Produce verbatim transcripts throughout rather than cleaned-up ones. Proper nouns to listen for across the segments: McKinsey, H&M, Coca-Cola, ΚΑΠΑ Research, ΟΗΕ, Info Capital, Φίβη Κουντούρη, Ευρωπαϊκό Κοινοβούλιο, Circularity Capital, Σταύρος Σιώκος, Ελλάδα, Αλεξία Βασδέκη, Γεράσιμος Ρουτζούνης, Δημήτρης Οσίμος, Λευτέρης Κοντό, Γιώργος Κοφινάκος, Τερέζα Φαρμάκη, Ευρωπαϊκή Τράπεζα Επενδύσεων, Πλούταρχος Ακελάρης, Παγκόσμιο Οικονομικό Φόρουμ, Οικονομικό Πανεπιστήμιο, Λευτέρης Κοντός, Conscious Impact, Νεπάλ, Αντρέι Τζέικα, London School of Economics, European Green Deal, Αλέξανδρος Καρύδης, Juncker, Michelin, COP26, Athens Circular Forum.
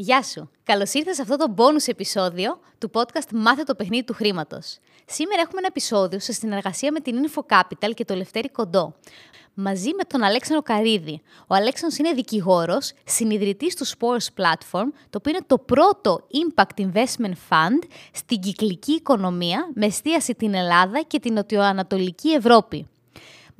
Γεια σου! Καλώς ήρθες σε αυτό το bonus επεισόδιο του podcast «Μάθε το παιχνίδι του χρήματος». Σήμερα έχουμε ένα επεισόδιο σε συνεργασία με την Info Capital και το Λευτέρη Κοντό, μαζί με τον Αλέξανδρο Καρύδη. Ο Αλέξανδρος είναι δικηγόρος, συνιδρυτής του Sporos Platform, το οποίο είναι το πρώτο Impact Investment Fund στην κυκλική οικονομία με εστίαση την Ελλάδα και την νοτιοανατολική Ευρώπη.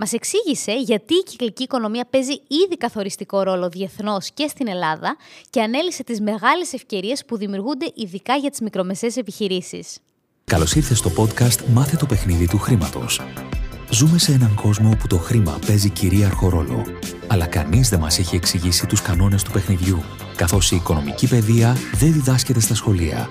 Μας εξήγησε γιατί η κυκλική οικονομία παίζει ήδη καθοριστικό ρόλο διεθνώς και στην Ελλάδα και ανέλυσε τις μεγάλες ευκαιρίες που δημιουργούνται ειδικά για τις μικρομεσαίες επιχειρήσεις. Καλώς ήρθες στο podcast «Μάθε το παιχνίδι του χρήματος». Ζούμε σε έναν κόσμο όπου το χρήμα παίζει κυρίαρχο ρόλο, αλλά κανείς δεν μας έχει εξηγήσει τους κανόνες του παιχνιδιού, καθώς η οικονομική παιδεία δεν διδάσκεται στα σχολεία.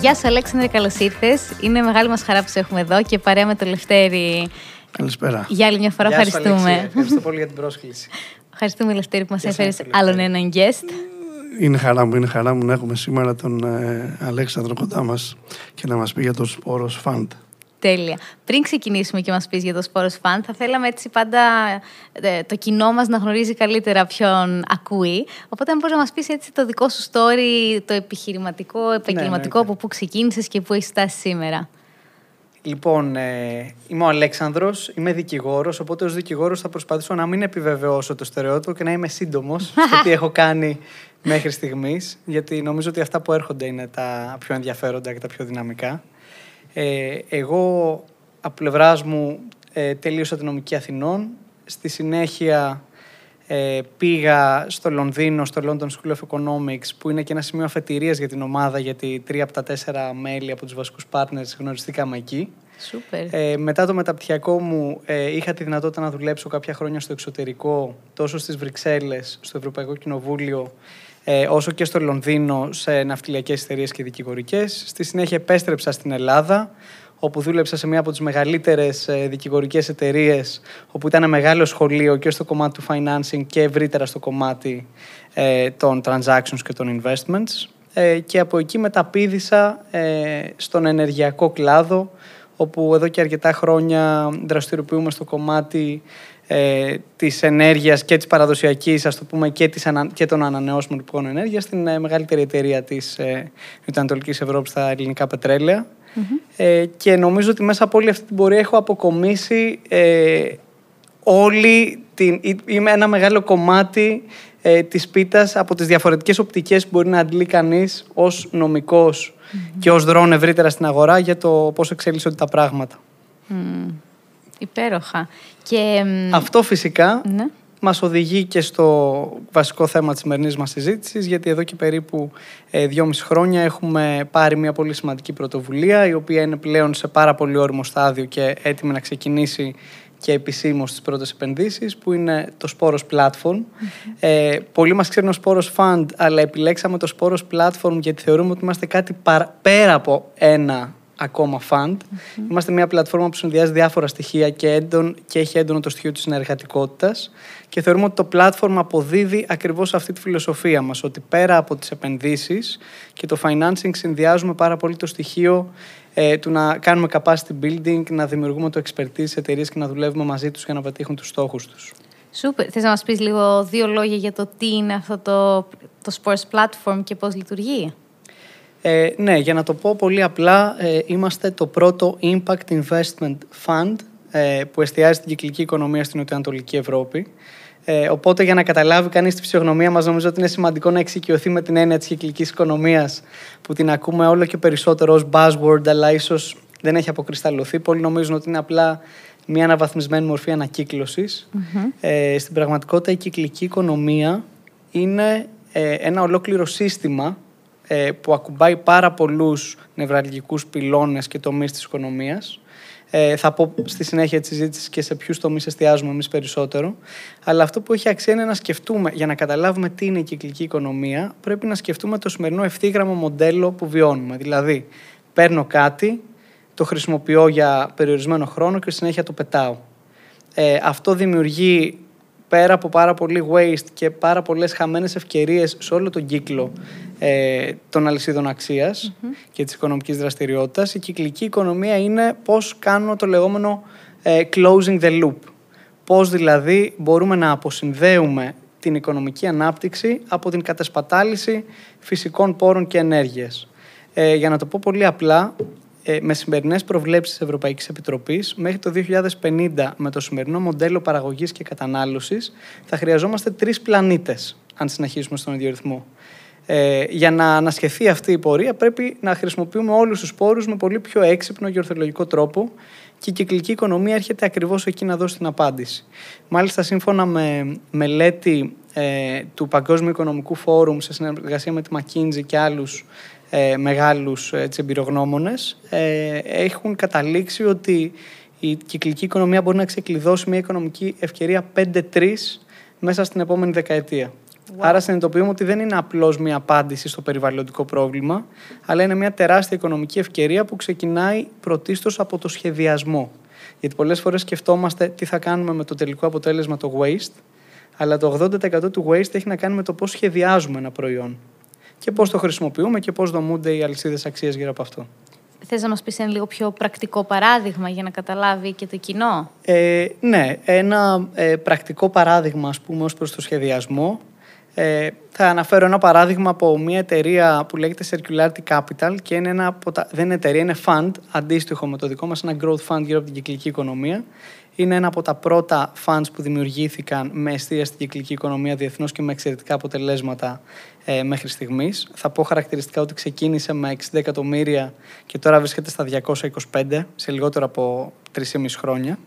Γεια σου Αλέξανδρε, καλώς ήρθες. Είναι μεγάλη μας χαρά που σε έχουμε εδώ και παρέα με το Λευτέρη. Καλησπέρα. Για άλλη μια φορά, γεια σου, ευχαριστούμε. Αλέξη. Ευχαριστώ πολύ για την πρόσκληση. Ευχαριστούμε Λευτέρη που μας έφερες άλλον έναν guest. Είναι χαρά μου, είναι χαρά μου να έχουμε σήμερα τον ε, Αλέξανδρο κοντά μας και να μας πει για το Sporos Fund. Τέλεια. Πριν ξεκινήσουμε και μας πεις για το Sporos Fund, θα θέλαμε έτσι πάντα ε, το κοινό μας να γνωρίζει καλύτερα ποιον ακούει. Οπότε, αν μπορείς να μας πεις έτσι το δικό σου story, το επιχειρηματικό, επαγγελματικό, ναι, ναι, από πού ξεκίνησες και πού έχεις φτάσει σήμερα. Λοιπόν, ε, είμαι ο Αλέξανδρος, είμαι δικηγόρος, οπότε ως δικηγόρος θα προσπαθήσω να μην επιβεβαιώσω το στερεότυπο και να είμαι σύντομος στο τι έχω κάνει μέχρι στιγμής, γιατί νομίζω ότι αυτά που έρχονται είναι τα πιο ενδιαφέροντα και τα πιο δυναμικά. Ε, εγώ, από πλευράς μου, ε, τελείωσα την νομική Αθηνών. Στη συνέχεια ε, πήγα στο Λονδίνο, στο London School of Economics, που είναι και ένα σημείο αφετηρίας για την ομάδα, γιατί τρία από τα τέσσερα μέλη από τους βασικούς partners γνωριστήκαμε εκεί. Σούπερ. Ε, μετά το μεταπτυχιακό μου, ε, είχα τη δυνατότητα να δουλέψω κάποια χρόνια στο εξωτερικό, τόσο στις Βρυξέλλες, στο Ευρωπαϊκό Κοινοβούλιο, Ε, όσο και στο Λονδίνο, σε ναυτιλιακές εταιρείες και δικηγορικές. Στη συνέχεια επέστρεψα στην Ελλάδα, όπου δούλεψα σε μία από τις μεγαλύτερες δικηγορικές εταιρείες, όπου ήταν ένα μεγάλο σχολείο και στο κομμάτι του financing και ευρύτερα στο κομμάτι ε, των transactions και των investments. Ε, και από εκεί μεταπήδησα ε, στον ενεργειακό κλάδο, όπου εδώ και αρκετά χρόνια δραστηριοποιούμε στο κομμάτι ε, της ενέργειας και της παραδοσιακής, ας το πούμε, και, της ανα... και των ανανεώσιμων πηγών ενέργειας στην ε, μεγαλύτερη εταιρεία της ε, Νοτιοανατολικής Ευρώπης, τα ελληνικά πετρέλαια. Mm-hmm. Ε, και νομίζω ότι μέσα από όλη αυτή την πορεία έχω αποκομίσει ε, όλη την... είμαι ένα μεγάλο κομμάτι ε, της πίτας από τις διαφορετικές οπτικές που μπορεί να αντλεί κανείς ως νομικός Mm-hmm. και ως δρόν ευρύτερα στην αγορά για το πώς εξελίσσονται τα πράγματα. Mm. Υπέροχα. Και... αυτό φυσικά ναι. μας οδηγεί και στο βασικό θέμα της σημερινής μας συζήτησης, γιατί εδώ και περίπου ε, δυόμιση χρόνια έχουμε πάρει μια πολύ σημαντική πρωτοβουλία, η οποία είναι πλέον σε πάρα πολύ όριμο στάδιο και έτοιμη να ξεκινήσει και επισήμως τις πρώτες επενδύσεις, που είναι το Sporos Platform. Mm-hmm. Ε, πολλοί μας ξέρουν ως Sporos Fund, αλλά επιλέξαμε το Sporos Platform γιατί θεωρούμε ότι είμαστε κάτι παρα, πέρα από ένα ακόμα fund. Mm-hmm. Είμαστε μια πλατφόρμα που συνδυάζει διάφορα στοιχεία και, έντον, και έχει έντονο το στοιχείο της συνεργατικότητας και θεωρούμε ότι το platform αποδίδει ακριβώς αυτή τη φιλοσοφία μας, ότι πέρα από τις επενδύσεις και το financing συνδυάζουμε πάρα πολύ το στοιχείο ε, του να κάνουμε capacity building, να δημιουργούμε το expertise σε εταιρείες και να δουλεύουμε μαζί τους για να πετύχουν τους στόχους τους. Σούπερ. Θες να μας πεις λίγο δύο λόγια για το τι είναι αυτό το, το Sporos Platform και πώς λειτουργεί? Ε, ναι, για να το πω πολύ απλά, ε, είμαστε το πρώτο Impact Investment Fund ε, που εστιάζει την κυκλική οικονομία στην Νοτιοανατολική Ευρώπη. Ε, οπότε, για να καταλάβει κανείς τη φυσιογνωμία μας, νομίζω ότι είναι σημαντικό να εξοικειωθεί με την έννοια της κυκλικής οικονομίας, που την ακούμε όλο και περισσότερο ως buzzword, αλλά ίσως δεν έχει αποκρισταλωθεί. Πολλοί νομίζουν ότι είναι απλά μια αναβαθμισμένη μορφή ανακύκλωσης. Mm-hmm. Ε, στην πραγματικότητα, η κυκλική οικονομία είναι ε, ένα ολόκληρο σύστημα που ακουμπάει πάρα πολλούς νευραλγικούς πυλώνες και τομείς της οικονομίας. Ε, θα πω στη συνέχεια της συζήτησης και σε ποιους τομείς εστιάζουμε εμείς περισσότερο. Αλλά αυτό που έχει αξία είναι να σκεφτούμε, για να καταλάβουμε τι είναι η κυκλική οικονομία, πρέπει να σκεφτούμε το σημερινό ευθύγραμμο μοντέλο που βιώνουμε. Δηλαδή, παίρνω κάτι, το χρησιμοποιώ για περιορισμένο χρόνο και συνέχεια το πετάω. Ε, αυτό δημιουργεί πέρα από πάρα πολύ waste και πάρα πολλές χαμένες ευκαιρίες σε όλο τον κύκλο ε, των αλυσίδων αξίας mm-hmm. και της οικονομικής δραστηριότητας. Η κυκλική οικονομία είναι πώς κάνω το λεγόμενο ε, closing the loop. Πώς δηλαδή μπορούμε να αποσυνδέουμε την οικονομική ανάπτυξη από την κατασπατάληση φυσικών πόρων και ενέργειας. Ε, για να το πω πολύ απλά, ε, με σημερινές προβλέψεις της Ευρωπαϊκής Επιτροπής, μέχρι το δύο χιλιάδες πενήντα, με το σημερινό μοντέλο παραγωγής και κατανάλωσης, θα χρειαζόμαστε τρεις πλανήτες, αν συνεχίσουμε στον ίδιο ρυθμό. Ε, για να ανασχεθεί αυτή η πορεία, πρέπει να χρησιμοποιούμε όλους τους πόρους με πολύ πιο έξυπνο και ορθολογικό τρόπο, και η κυκλική οικονομία έρχεται ακριβώς εκεί να δώσει την απάντηση. Μάλιστα, σύμφωνα με μελέτη ε, του Παγκόσμιου Οικονομικού Φόρουμ σε συνεργασία με τη McKinsey και άλλους ε, μεγάλους ε, εμπειρογνώμονες, ε, έχουν καταλήξει ότι η κυκλική οικονομία μπορεί να ξεκλειδώσει μια οικονομική ευκαιρία πέντε τρία μέσα στην επόμενη δεκαετία. Wow. Άρα συνειδητοποιούμε ότι δεν είναι απλώς μια απάντηση στο περιβαλλοντικό πρόβλημα, αλλά είναι μια τεράστια οικονομική ευκαιρία που ξεκινάει πρωτίστως από το σχεδιασμό. Γιατί πολλές φορές σκεφτόμαστε τι θα κάνουμε με το τελικό αποτέλεσμα, το waste, αλλά το ογδόντα τοις εκατό του waste έχει να κάνει με το πώς σχεδιάζουμε ένα προϊόν και πώς το χρησιμοποιούμε και πώς δομούνται οι αλυσίδες αξίας γύρω από αυτό. Θες να μας πεις ένα λίγο πιο πρακτικό παράδειγμα για να καταλάβει και το κοινό? Ε, ναι, ένα ε, πρακτικό παράδειγμα, ας πούμε, ως προς το σχεδιασμό. Ε, θα αναφέρω ένα παράδειγμα από μια εταιρεία που λέγεται Circularity Capital και είναι ένα ποτα... δεν είναι εταιρεία, είναι fund, αντίστοιχο με το δικό μας, ένα growth fund γύρω από την κυκλική οικονομία. Είναι ένα από τα πρώτα funds που δημιουργήθηκαν με εστία στην κυκλική οικονομία διεθνώς και με εξαιρετικά αποτελέσματα ε, μέχρι στιγμής. Θα πω χαρακτηριστικά ότι ξεκίνησε με εξήντα εκατομμύρια και τώρα βρίσκεται στα διακόσια είκοσι πέντε σε λιγότερο από τρία και μισό χρόνια.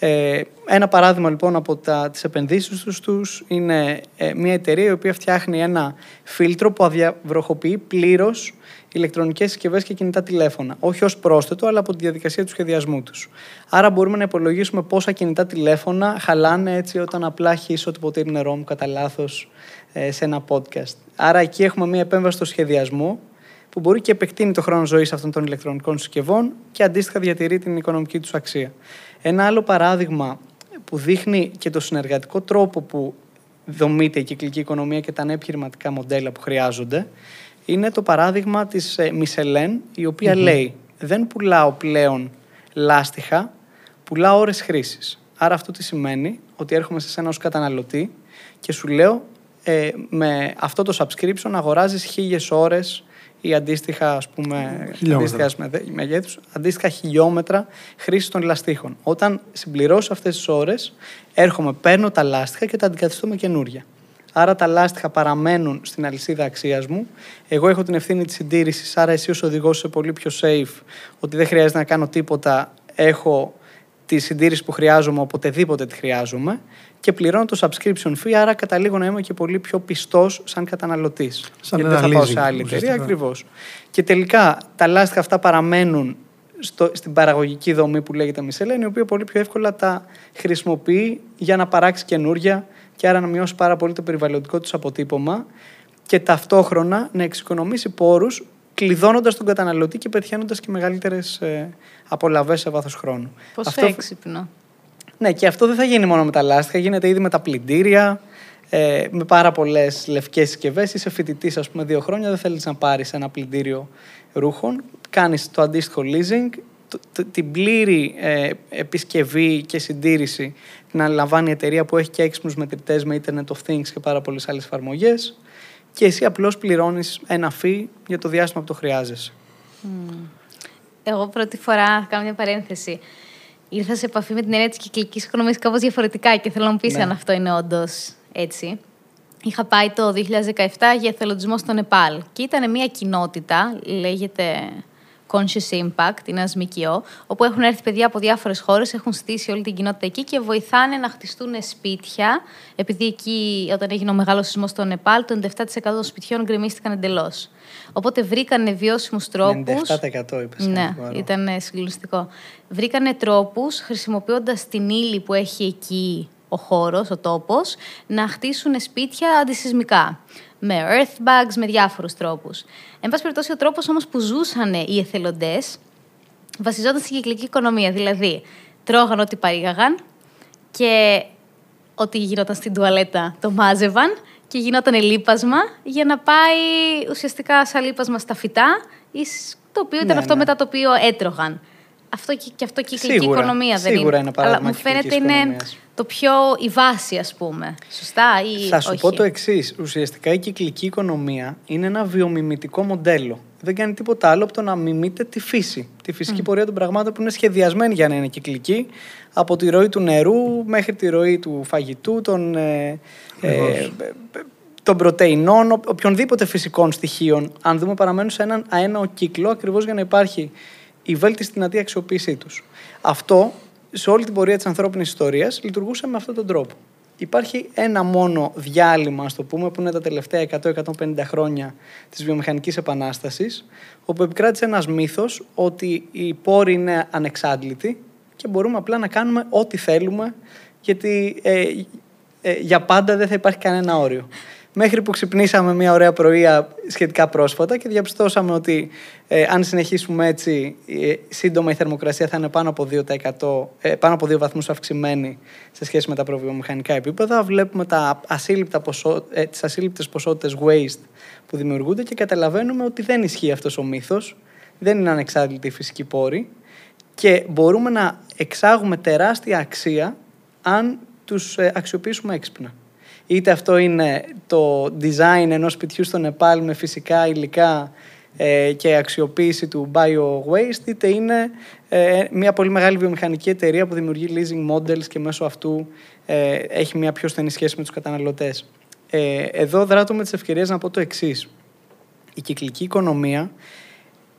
Ε, ένα παράδειγμα λοιπόν από τα, τις επενδύσεις τους, τους είναι ε, μια εταιρεία η οποία φτιάχνει ένα φίλτρο που αδιαβροχοποιεί πλήρως ηλεκτρονικές συσκευές και κινητά τηλέφωνα. Όχι ως πρόσθετο, αλλά από τη διαδικασία του σχεδιασμού τους. Άρα μπορούμε να υπολογίσουμε πόσα κινητά τηλέφωνα χαλάνε έτσι όταν απλά χύσω το ποτήρι νερό μου κατά λάθος ε, σε ένα podcast. Άρα εκεί έχουμε μια επέμβαση στο σχεδιασμό που μπορεί και επεκτείνει το χρόνο ζωής αυτών των ηλεκτρονικών συσκευών και αντίστοιχα διατηρεί την οικονομική τους αξία. Ένα άλλο παράδειγμα που δείχνει και το συνεργατικό τρόπο που δομείται η κυκλική οικονομία και τα νέα επιχειρηματικά μοντέλα που χρειάζονται είναι το παράδειγμα της Michelin, η οποία mm-hmm. λέει «Δεν πουλάω πλέον λάστιχα, πουλάω ώρες χρήσης». Άρα αυτό τι σημαίνει? Ότι έρχομαι σε σένα ως καταναλωτή και σου λέω ε, με αυτό το subscription αγοράζεις χίλιες ώρες ή αντίστοιχα, ας πούμε, αντίστοιχα μεγέθους, αντίστοιχα χιλιόμετρα χρήση των λαστίχων. Όταν συμπληρώσω αυτές τις ώρες, έρχομαι, παίρνω τα λάστιχα και τα αντικαθιστώ με καινούρια. Άρα τα λάστιχα παραμένουν στην αλυσίδα αξίας μου. Εγώ έχω την ευθύνη της συντήρησης, άρα εσύ ως οδηγός είσαι πολύ πιο safe, ότι δεν χρειάζεται να κάνω τίποτα, έχω τη συντήρηση που χρειάζομαι οποτεδήποτε τη χρειάζομαι και πληρώνω το subscription fee, άρα καταλήγω να είμαι και πολύ πιο πιστός σαν καταναλωτής. Σαν γιατί δεν θα πάω σε άλλη εταιρεία, ακριβώς. Και τελικά τα λάστιχα αυτά παραμένουν στο, στην παραγωγική δομή που λέγεται Michelin, η οποία πολύ πιο εύκολα τα χρησιμοποιεί για να παράξει καινούρια και άρα να μειώσει πάρα πολύ το περιβαλλοντικό τους αποτύπωμα και ταυτόχρονα να εξοικονομήσει πόρους, κλειδώνοντας τον καταναλωτή και πετυχαίνοντας και μεγαλύτερες ε, απολαβές σε βάθος χρόνου. Πώς αυτό... έξυπνο. Ναι, και αυτό δεν θα γίνει μόνο με τα λάστιχα, γίνεται ήδη με τα πλυντήρια, ε, με πάρα πολλές λευκές συσκευές. Είσαι φοιτητής, ας πούμε, δύο χρόνια, δεν θέλεις να πάρεις ένα πλυντήριο ρούχων. Κάνεις το αντίστοιχο leasing, το, το, την πλήρη ε, επισκευή και συντήρηση την αναλαμβάνει η εταιρεία που έχει και έξυπνους μετρητές με Internet of Things και πάρα πολλές άλλες εφαρμογές. Και εσύ απλώς πληρώνεις ένα fee για το διάστημα που το χρειάζεσαι. Εγώ πρώτη φορά κάνω μια παρένθεση. Ήρθα σε επαφή με την έννοια της κυκλικής οικονομίας κάπως διαφορετικά και θέλω να μου πεις ναι. αν αυτό είναι όντως έτσι. Είχα πάει το δύο χιλιάδες δεκαεπτά για εθελοντισμό στο Νεπάλ και ήταν μια κοινότητα, λέγεται Conscious Impact, είναι ένα ΜΚΟ, όπου έχουν έρθει παιδιά από διάφορες χώρες, έχουν στήσει όλη την κοινότητα εκεί και βοηθάνε να χτιστούν σπίτια. Επειδή εκεί, όταν έγινε ο μεγάλος σεισμός στο Νεπάλ, το ενενήντα επτά τοις εκατό των σπιτιών γκρεμίστηκαν εντελώς. Οπότε βρήκανε βιώσιμους τρόπους. ενενήντα επτά τοις εκατό είπες. Ναι, ήταν συγκλονιστικό. Βρήκανε τρόπους, χρησιμοποιώντας την ύλη που έχει εκεί ο χώρος, ο τόπος, να χτίσουν σπίτια αντισεισμικά. με earth bags, με διάφορους τρόπους. Εν πάση περιπτώσει, ο τρόπος όμως που ζούσαν οι εθελοντές βασιζόταν στην κυκλική οικονομία. Δηλαδή, τρώγαν ό,τι παρήγαγαν και ό,τι γινόταν στην τουαλέτα το μάζευαν και γινόταν λίπασμα για να πάει ουσιαστικά σαν λίπασμα στα φυτά, το οποίο ήταν ναι, αυτό ναι. μετά το οποίο έτρωγαν. Αυτό και, και αυτό κυκλική σίγουρα, οικονομία δεν σίγουρα είναι. Σίγουρα αλλά μου φαίνεται οικονομίας. Είναι το πιο η βάση, ας πούμε. Σωστά ή θα σου όχι. πω το εξής. Ουσιαστικά η κυκλική οικονομία είναι ένα βιομιμητικό μοντέλο. Δεν κάνει τίποτα άλλο από το να μιμείται τη φύση. Τη φυσική mm. πορεία των πραγμάτων που είναι σχεδιασμένη για να είναι κυκλική. Από τη ροή του νερού μέχρι τη ροή του φαγητού, των, ε, ε, των πρωτεϊνών, οποιονδήποτε φυσικών στοιχείων. Αν δούμε παραμένουν σε έναν αέναο κύκλο ακριβώς για να υπάρχει η βέλτιστη δυνατή αξιοποίησή τους. Αυτό, σε όλη την πορεία της ανθρώπινης ιστορίας, λειτουργούσε με αυτόν τον τρόπο. Υπάρχει ένα μόνο διάλειμμα, ας το πούμε, που είναι τα τελευταία εκατό με εκατόν πενήντα χρόνια της βιομηχανικής επανάστασης, όπου επικράτησε ένας μύθος ότι οι πόροι είναι ανεξάντλητοι και μπορούμε απλά να κάνουμε ό,τι θέλουμε, γιατί ε, ε, για πάντα δεν θα υπάρχει κανένα όριο. Μέχρι που ξυπνήσαμε μια ωραία πρωία σχετικά πρόσφατα και διαπιστώσαμε ότι ε, αν συνεχίσουμε έτσι, ε, σύντομα η θερμοκρασία θα είναι πάνω από δύο τοις εκατό, ε, πάνω από δύο βαθμούς αυξημένη σε σχέση με τα προβιομηχανικά επίπεδα. Βλέπουμε τα ασύλληπτα ποσό, ε, τις ασύλληπτες ποσότητες waste που δημιουργούνται και καταλαβαίνουμε ότι δεν ισχύει αυτός ο μύθος, δεν είναι ανεξάντλητη η φυσική πόρη και μπορούμε να εξάγουμε τεράστια αξία αν τους αξιοποιήσουμε έξυπνα. Είτε αυτό είναι το design ενός σπιτιού στο Νεπάλ με φυσικά υλικά ε, και αξιοποίηση του bio-waste, είτε είναι ε, μια πολύ μεγάλη βιομηχανική εταιρεία που δημιουργεί leasing models και μέσω αυτού ε, έχει μια πιο στενή σχέση με τους καταναλωτές. Ε, εδώ δράτω με τις ευκαιρίες να πω το εξής. Η κυκλική οικονομία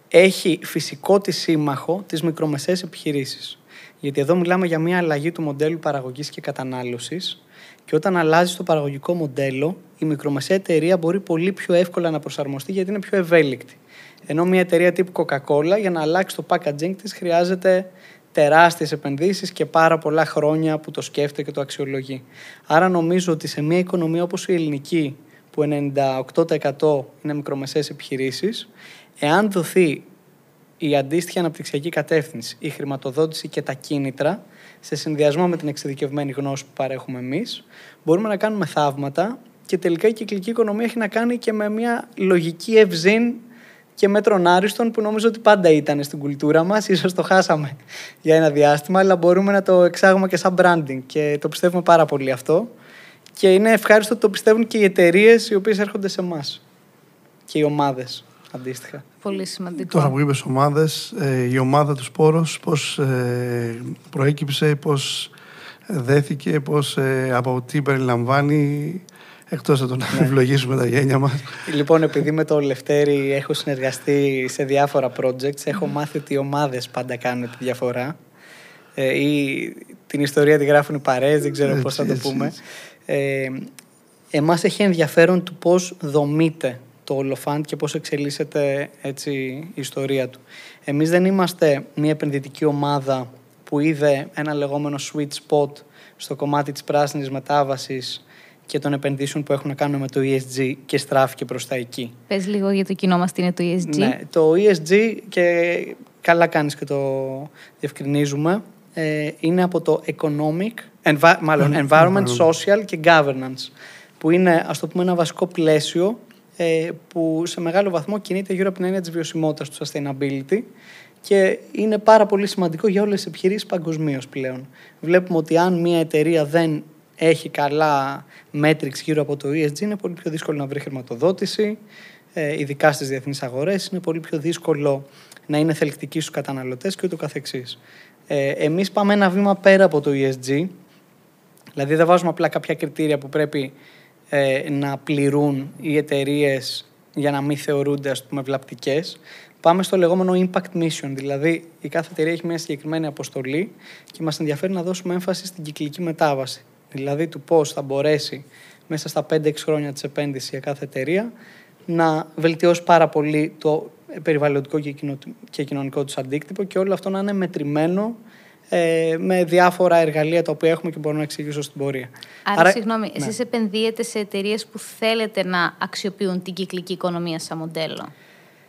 έχει φυσικό τη σύμμαχο τις μικρομεσαίες επιχειρήσεις. Γιατί εδώ μιλάμε για μια αλλαγή του μοντέλου παραγωγής και κατανάλωσης. Και όταν αλλάζει το παραγωγικό μοντέλο, η μικρομεσαία εταιρεία μπορεί πολύ πιο εύκολα να προσαρμοστεί γιατί είναι πιο ευέλικτη. Ενώ μια εταιρεία τύπου Coca-Cola για να αλλάξει το packaging της χρειάζεται τεράστιες επενδύσεις και πάρα πολλά χρόνια που το σκέφτεται και το αξιολογεί. Άρα νομίζω ότι σε μια οικονομία όπως η ελληνική, που ενενήντα οκτώ τοις εκατό είναι μικρομεσαίες επιχειρήσεις, εάν δοθεί η αντίστοιχη αναπτυξιακή κατεύθυνση, η χρηματοδότηση και τα κίνητρα, σε συνδυασμό με την εξειδικευμένη γνώση που παρέχουμε εμείς, μπορούμε να κάνουμε θαύματα και τελικά η κυκλική οικονομία έχει να κάνει και με μια λογική ευζήν και μέτρων άριστον που νομίζω ότι πάντα ήταν στην κουλτούρα μας, ίσως το χάσαμε για ένα διάστημα, αλλά μπορούμε να το εξάγουμε και σαν branding και το πιστεύουμε πάρα πολύ αυτό και είναι ευχάριστο ότι το πιστεύουν και οι εταιρείες οι οποίες έρχονται σε εμάς και οι ομάδες. Αντίστοιχα. Πολύ σημαντικό. Τώρα που είπες ομάδες, η ομάδα του Σπόρος πώς προέκυψε, πώς δέθηκε, πώς, από τι περιλαμβάνει, εκτός από το να ευλογήσουμε τα γένια μας. Λοιπόν, επειδή με τον Λευτέρη έχω συνεργαστεί σε διάφορα projects, έχω μάθει ότι οι ομάδες πάντα κάνουν τη διαφορά. Ή την ιστορία τη γράφουν οι παρέες, δεν ξέρω πώς θα το πούμε. Ε, εμάς έχει ενδιαφέρον του πώς δομείται το ολοφάντ και πώς εξελίσσεται έτσι η ιστορία του. Εμείς δεν είμαστε μια επενδυτική ομάδα που είδε ένα λεγόμενο sweet spot στο κομμάτι της πράσινης μετάβασης και των επενδύσεων που έχουν να κάνουν με το ι ες τζι και στράφηκε προς τα εκεί. Πες λίγο για το κοινό μας τι είναι το ι ες τζι. Ναι, το ι ες τζι, και καλά κάνεις και το διευκρινίζουμε, ε, είναι από το economic, env- μάλλον environment, social και governance, που είναι, ας το πούμε, ένα βασικό πλαίσιο που σε μεγάλο βαθμό κινείται γύρω από την έννοια της βιωσιμότητας, του sustainability, και είναι πάρα πολύ σημαντικό για όλες τις επιχειρήσεις παγκοσμίως πλέον. Βλέπουμε ότι αν μια εταιρεία δεν έχει καλά μέτρηξ γύρω από το ι ες τζι, είναι πολύ πιο δύσκολο να βρει χρηματοδότηση, ειδικά στις διεθνείς αγορές, είναι πολύ πιο δύσκολο να είναι θελκτική στους καταναλωτές και ούτω καθεξής. Εμείς πάμε ένα βήμα πέρα από το ι ες τζι, δηλαδή δεν βάζουμε απλά κάποια κριτήρια που πρέπει να πληρούν οι εταιρείες για να μην θεωρούνται, ας πούμε, βλαπτικές. Πάμε στο λεγόμενο impact mission, δηλαδή η κάθε εταιρεία έχει μια συγκεκριμένη αποστολή και μας ενδιαφέρει να δώσουμε έμφαση στην κυκλική μετάβαση, δηλαδή του πώς θα μπορέσει μέσα στα πέντε έξι χρόνια της επένδυσης για κάθε εταιρεία να βελτιώσει πάρα πολύ το περιβαλλοντικό και κοινωνικό τους αντίκτυπο και όλο αυτό να είναι μετρημένο ε, με διάφορα εργαλεία τα οποία έχουμε και μπορώ να εξηγήσω στην πορεία. Άρα, Άρα συγγνώμη, ναι. Εσείς επενδύετε σε εταιρείες που θέλετε να αξιοποιούν την κυκλική οικονομία σαν μοντέλο?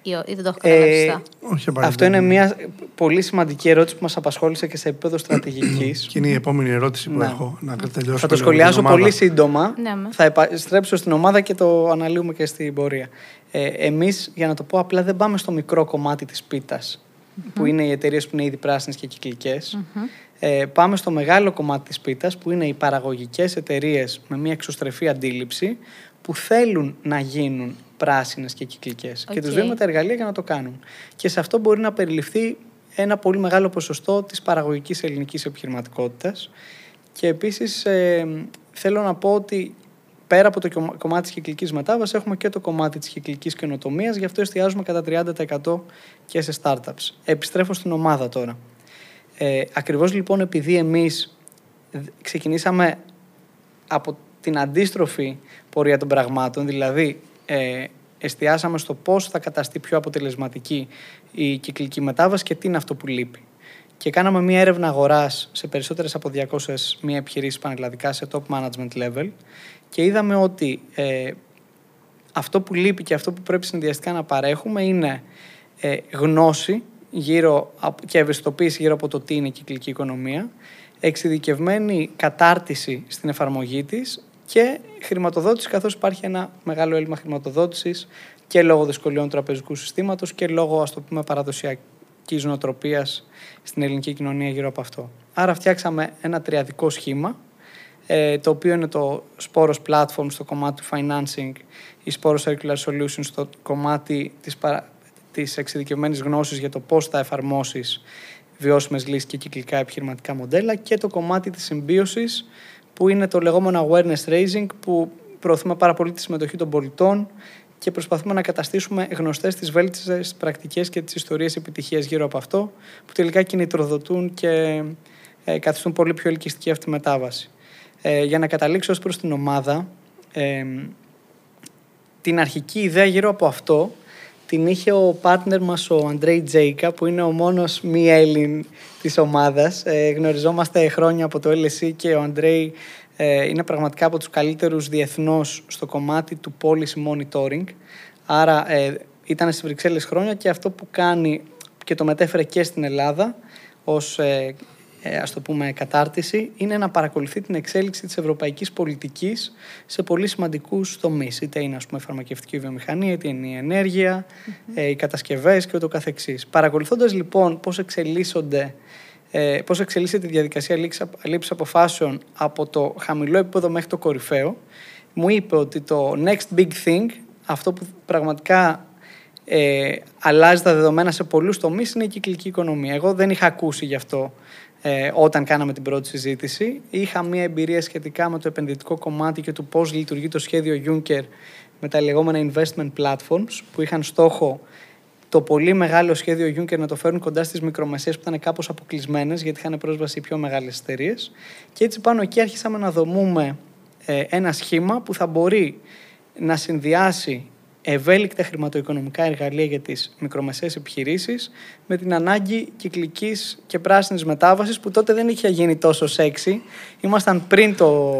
Ή δεν το έχω καταλάβει ε, όχι, αυτό είναι μια πολύ σημαντική ερώτηση που μας απασχόλησε και σε επίπεδο στρατηγικής. Και είναι η επόμενη ερώτηση που ναι. έχω να τελειώσω. Θα το σχολιάσω πολύ σύντομα. Ναι, θα επιστρέψω στην ομάδα και το αναλύουμε και στην πορεία. Ε, εμείς, για να το πω απλά, δεν πάμε στο μικρό κομμάτι της πίτας, mm-hmm. που είναι οι εταιρείες που είναι ήδη πράσινες και κυκλικές. Mm-hmm. Ε, πάμε στο μεγάλο κομμάτι της πίτας, που είναι οι παραγωγικές εταιρείες με μια εξωστρεφή αντίληψη, που θέλουν να γίνουν πράσινες και κυκλικές. Okay. Και τους δίνουμε τα εργαλεία για να το κάνουν. Και σε αυτό μπορεί να περιληφθεί ένα πολύ μεγάλο ποσοστό της παραγωγικής ελληνικής επιχειρηματικότητας. Και επίσης ε, θέλω να πω ότι πέρα από το κομμάτι της κυκλικής μετάβασης έχουμε και το κομμάτι της κυκλικής καινοτομίας, γι' αυτό εστιάζουμε κατά τριάντα τοις εκατό και σε startups. Επιστρέφω στην ομάδα τώρα. Ε, ακριβώς λοιπόν επειδή εμείς ξεκινήσαμε από την αντίστροφη πορεία των πραγμάτων, δηλαδή ε, εστιάσαμε στο πώς θα καταστεί πιο αποτελεσματική η κυκλική μετάβαση και τι είναι αυτό που λείπει. Και κάναμε μία έρευνα αγοράς σε περισσότερες από διακόσιες μία επιχειρήσεις πανελλαδικά σε top management level και είδαμε ότι ε, αυτό που λείπει και αυτό που πρέπει συνδυαστικά να παρέχουμε είναι ε, γνώση γύρω, και ευαισθητοποίηση γύρω από το τι είναι η κυκλική οικονομία, εξειδικευμένη κατάρτιση στην εφαρμογή της και χρηματοδότηση, καθώς υπάρχει ένα μεγάλο έλλειμμα χρηματοδότησης και λόγω δυσκολιών του τραπεζικού συστήματος και λόγω, ας το πούμε, παραδοσιακής νοοτροπίας στην ελληνική κοινωνία γύρω από αυτό. Άρα φτιάξαμε ένα τριαδικό σχήμα, το οποίο είναι το Sporos Platform στο κομμάτι του financing, η Sporos Circular Solutions στο κομμάτι της, παρα... της εξειδικευμένης γνώσης για το πώς θα εφαρμόσεις βιώσιμες λύσεις και κυκλικά επιχειρηματικά μοντέλα και το κομμάτι της συμβίωσης που είναι το λεγόμενο awareness raising που προωθούμε πάρα πολύ τη συμμετοχή των πολιτών και προσπαθούμε να καταστήσουμε γνωστές τις βέλτιστες πρακτικές και τις ιστορίες επιτυχίας γύρω από αυτό που τελικά κινητροδοτούν και ε, καθιστούν πολύ πιο ελκυστική αυτή τη μετάβαση. Ε, για να καταλήξω ως προς την ομάδα, ε, την αρχική ιδέα γύρω από αυτό την είχε ο partner μας ο Αντρέι Τζέικα, που είναι ο μόνος μη Έλλην της ομάδας. Ε, γνωριζόμαστε χρόνια από το Ελ Ες Ι και ο Αντρέι ε, είναι πραγματικά από τους καλύτερους διεθνώς στο κομμάτι του policy monitoring. Άρα ε, ήταν στις Βρυξέλλες χρόνια και αυτό που κάνει και το μετέφερε και στην Ελλάδα ως ε, ε, ας το πούμε κατάρτιση είναι να παρακολουθεί την εξέλιξη της ευρωπαϊκής πολιτικής σε πολύ σημαντικούς τομείς, είτε είναι ας πούμε φαρμακευτική βιομηχανία, είτε είναι η ενέργεια, mm-hmm. ε, οι κατασκευές και ούτω καθεξής. Παρακολουθώντας λοιπόν πώς εξελίσσονται, ε, πώς εξελίσσεται η διαδικασία λήψης αποφάσεων από το χαμηλό επίπεδο μέχρι το κορυφαίο, μου είπε ότι το next big thing, αυτό που πραγματικά ε, αλλάζει τα δεδομένα σε πολλούς τομείς, είναι η κυκλική οικονομία. Εγώ δεν είχα ακούσει γι' αυτό. Ε, όταν κάναμε την πρώτη συζήτηση, είχα μία εμπειρία σχετικά με το επενδυτικό κομμάτι και του πώς λειτουργεί το σχέδιο Juncker με τα λεγόμενα investment platforms, που είχαν στόχο το πολύ μεγάλο σχέδιο Juncker να το φέρουν κοντά στις μικρομεσαίες που ήταν κάπως αποκλεισμένες, γιατί είχαν πρόσβαση οι πιο μεγάλες εταιρείες. Και έτσι πάνω εκεί άρχισαμε να δομούμε ε, ένα σχήμα που θα μπορεί να συνδυάσει ευέλικτα χρηματοοικονομικά εργαλεία για τις μικρομεσαίες επιχειρήσεις με την ανάγκη κυκλικής και πράσινης μετάβασης που τότε δεν είχε γίνει τόσο σεξι. Ήμασταν πριν το...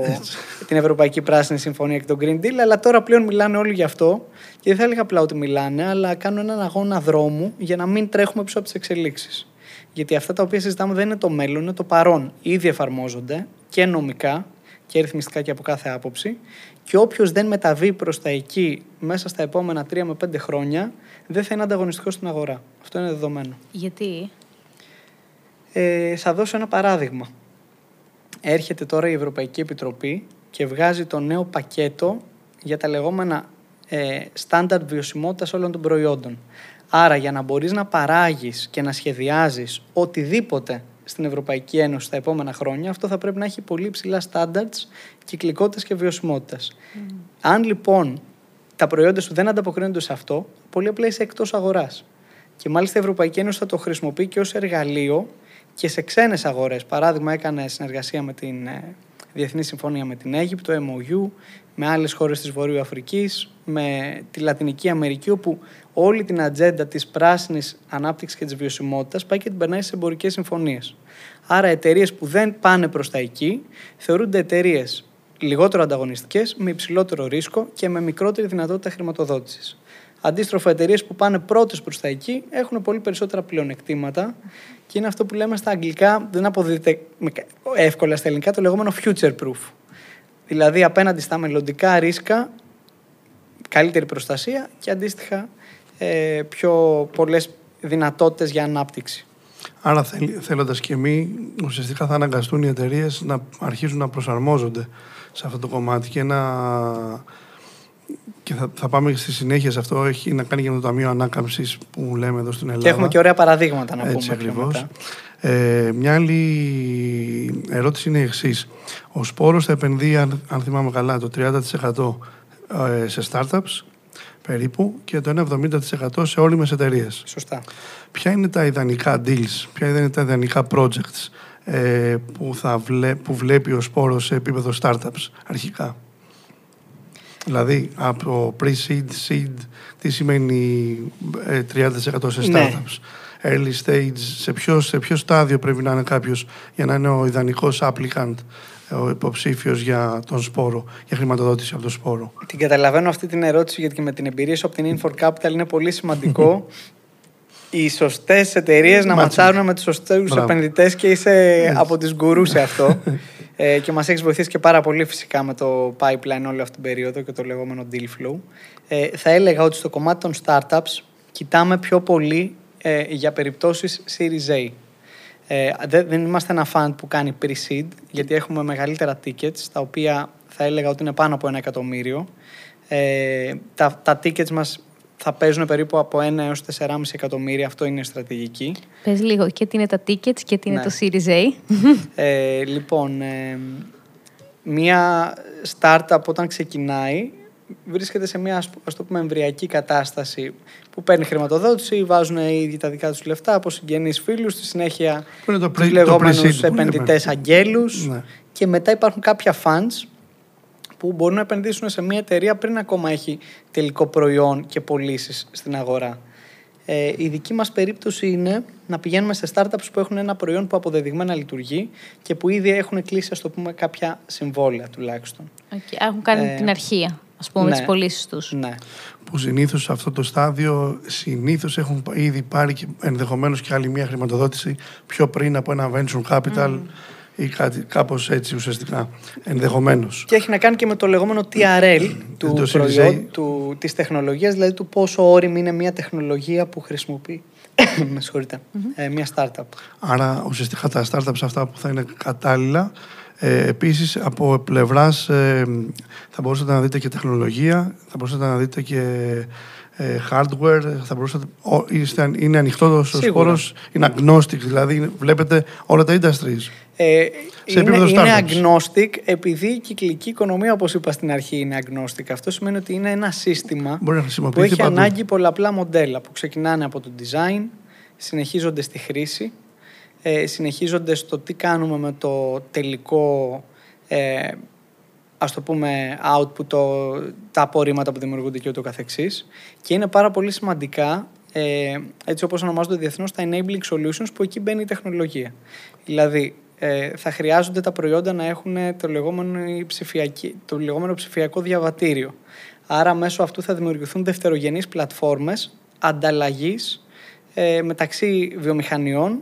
την Ευρωπαϊκή Πράσινη Συμφωνία και τον Green Deal, αλλά τώρα πλέον μιλάνε όλοι γι' αυτό και δεν θα έλεγα απλά ότι μιλάνε, αλλά κάνουν έναν αγώνα δρόμου για να μην τρέχουμε πίσω από τις εξελίξεις. Γιατί αυτά τα οποία συζητάμε δεν είναι το μέλλον, είναι το παρόν. Ήδη εφαρμόζονται και νομικά και ρυθμιστικά και από κάθε άποψη. Και όποιος δεν μεταβεί προς τα εκεί μέσα στα επόμενα τρία με πέντε χρόνια, δεν θα είναι ανταγωνιστικός στην αγορά. Αυτό είναι δεδομένο. Γιατί? Ε, θα δώσω ένα παράδειγμα. Έρχεται τώρα η Ευρωπαϊκή Επιτροπή και βγάζει το νέο πακέτο για τα λεγόμενα στάνταρτ ε, βιωσιμότητας όλων των προϊόντων. Άρα, για να μπορείς να παράγεις και να σχεδιάζεις οτιδήποτε στην Ευρωπαϊκή Ένωση τα επόμενα χρόνια, αυτό θα πρέπει να έχει πολύ υψηλά standards κυκλικότητας και βιωσιμότητας. Mm. Αν λοιπόν τα προϊόντα σου δεν ανταποκρίνονται σε αυτό, πολύ απλά είσαι εκτός αγοράς. Και μάλιστα η Ευρωπαϊκή Ένωση θα το χρησιμοποιεί και ως εργαλείο και σε ξένες αγορές. Παράδειγμα, έκανε συνεργασία με την διεθνή συμφωνία με την Αίγυπτο, εμ ο γιου, με άλλες χώρες της Βορείου Αφρικής, με τη Λατινική Αμερική, όπου όλη την ατζέντα της πράσινης ανάπτυξης και της βιωσιμότητας πάει και την περνάει στις εμπορικές συμφωνίες. Άρα εταιρείες που δεν πάνε προς τα εκεί θεωρούνται εταιρείες λιγότερο ανταγωνιστικές, με υψηλότερο ρίσκο και με μικρότερη δυνατότητα χρηματοδότησης. Αντίστροφα, εταιρείες που πάνε πρώτες προς τα εκεί έχουν πολύ περισσότερα πλεονεκτήματα και είναι αυτό που λέμε στα αγγλικά, δεν αποδίδεται εύκολα στα ελληνικά, το λεγόμενο future proof. Δηλαδή, απέναντι στα μελλοντικά ρίσκα, καλύτερη προστασία και αντίστοιχα πιο πολλές δυνατότητες για ανάπτυξη. Άρα, θέλοντας και μη, ουσιαστικά θα αναγκαστούν οι εταιρείες να αρχίζουν να προσαρμόζονται σε αυτό το κομμάτι και να... Και θα, θα πάμε στη συνέχεια σε αυτό. Έχει να κάνει και με το Ταμείο Ανάκαμψης που λέμε εδώ στην Ελλάδα. Και έχουμε και ωραία παραδείγματα να πούμε. Ακριβώς. Ε, μια άλλη ερώτηση είναι η εξής. Ο Σπόρος θα επενδύει, αν, αν θυμάμαι καλά, το τριάντα τοις εκατό σε startups περίπου και το ένα εβδομήντα τοις εκατό σε όλιμες εταιρείες. Σωστά. Ποια είναι τα ιδανικά deals, ποια είναι τα ιδανικά projects ε, που, θα βλέ, που βλέπει ο Σπόρος σε επίπεδο startups αρχικά? Δηλαδή, από pre-seed, seed, τι σημαίνει τριάντα τοις εκατό σε startups, ναι. Early stage, σε ποιο, σε ποιο στάδιο πρέπει να είναι κάποιος για να είναι ο ιδανικός applicant, ο υποψήφιος για τον σπόρο, για χρηματοδότηση από τον σπόρο? Την καταλαβαίνω αυτή την ερώτηση, γιατί και με την εμπειρία σου από την Info Capital είναι πολύ σημαντικό οι σωστές εταιρείες να ματσάρουν με τους σωστούς επενδυτές και είσαι έτσι από τις γκουρού σε αυτό. Ε, και μας έχεις βοηθήσει και πάρα πολύ φυσικά με το pipeline όλη αυτή την περίοδο και το λεγόμενο deal flow. Ε, θα έλεγα ότι στο κομμάτι των startups κοιτάμε πιο πολύ ε, για περιπτώσεις Series A. Ε, δεν είμαστε ένα fund που κάνει pre-seed, γιατί έχουμε μεγαλύτερα tickets, τα οποία θα έλεγα ότι είναι πάνω από ένα εκατομμύριο. Ε, τα, τα tickets μας θα παίζουν περίπου από ένα έως τεσσεράμισι εκατομμύρια. Αυτό είναι η στρατηγική. Πες λίγο και τι είναι τα tickets και τι είναι, ναι, το Series A. Ε, λοιπόν, ε, μία startup όταν ξεκινάει βρίσκεται σε μία, ας το πούμε, εμβριακή κατάσταση που παίρνει χρηματοδότηση, βάζουν οι ίδιοι τα δικά τους λεφτά από συγγενείς, φίλους, στη συνέχεια το τους λεγόμενους επενδυτές αγγέλους, ναι, και μετά υπάρχουν κάποια funds που μπορούν να επενδύσουν σε μια εταιρεία πριν ακόμα έχει τελικό προϊόν και πωλήσεις στην αγορά. Ε, η δική μας περίπτωση είναι να πηγαίνουμε σε startups που έχουν ένα προϊόν που αποδεδειγμένα λειτουργεί και που ήδη έχουν κλείσει, ας το πούμε, κάποια συμβόλαια τουλάχιστον. Okay, έχουν κάνει ε, την αρχεία, ας πούμε, ναι, τις πωλήσεις τους. Ναι. Που συνήθως σε αυτό το στάδιο συνήθως έχουν ήδη πάρει και ενδεχομένως και άλλη μια χρηματοδότηση πιο πριν από ένα venture capital, mm. ή κάτι, κάπως έτσι ουσιαστικά, ενδεχομένως. Και έχει να κάνει και με το λεγόμενο τι αρ ελ του το προϊόν, του, της τεχνολογίας, δηλαδή του πόσο όριμη είναι μια τεχνολογία που χρησιμοποιεί με συγχωρείτε, mm-hmm. ε, μια startup. Άρα ουσιαστικά τα startups αυτά που θα είναι κατάλληλα, ε, επίσης από πλευράς ε, θα μπορούσατε να δείτε και τεχνολογία, θα μπορούσατε να δείτε και ε, hardware, θα μπορούσατε, ο, είστε, είναι ανοιχτό το χώρος, είναι agnostic, δηλαδή βλέπετε όλα τα industries. Ε, είναι, είναι agnostic, επειδή η κυκλική οικονομία, όπως είπα στην αρχή, είναι agnostic. Αυτό σημαίνει ότι είναι ένα σύστημα που έχει παντού ανάγκη πολλαπλά μοντέλα που ξεκινάνε από το design, συνεχίζονται στη χρήση, ε, συνεχίζονται στο τι κάνουμε με το τελικό, ε, ας το πούμε, output, το, τα απορρίμματα που δημιουργούνται και ούτω καθεξής. Και είναι πάρα πολύ σημαντικά, ε, έτσι όπως ονομάζονται διεθνώς, τα enabling solutions, που εκεί μπαίνει η τεχνολογία. Δηλαδή, θα χρειάζονται τα προϊόντα να έχουν το λεγόμενο, ψηφιακή, το λεγόμενο ψηφιακό διαβατήριο. Άρα μέσω αυτού θα δημιουργηθούν δευτερογενείς πλατφόρμες ανταλλαγής ε, μεταξύ βιομηχανιών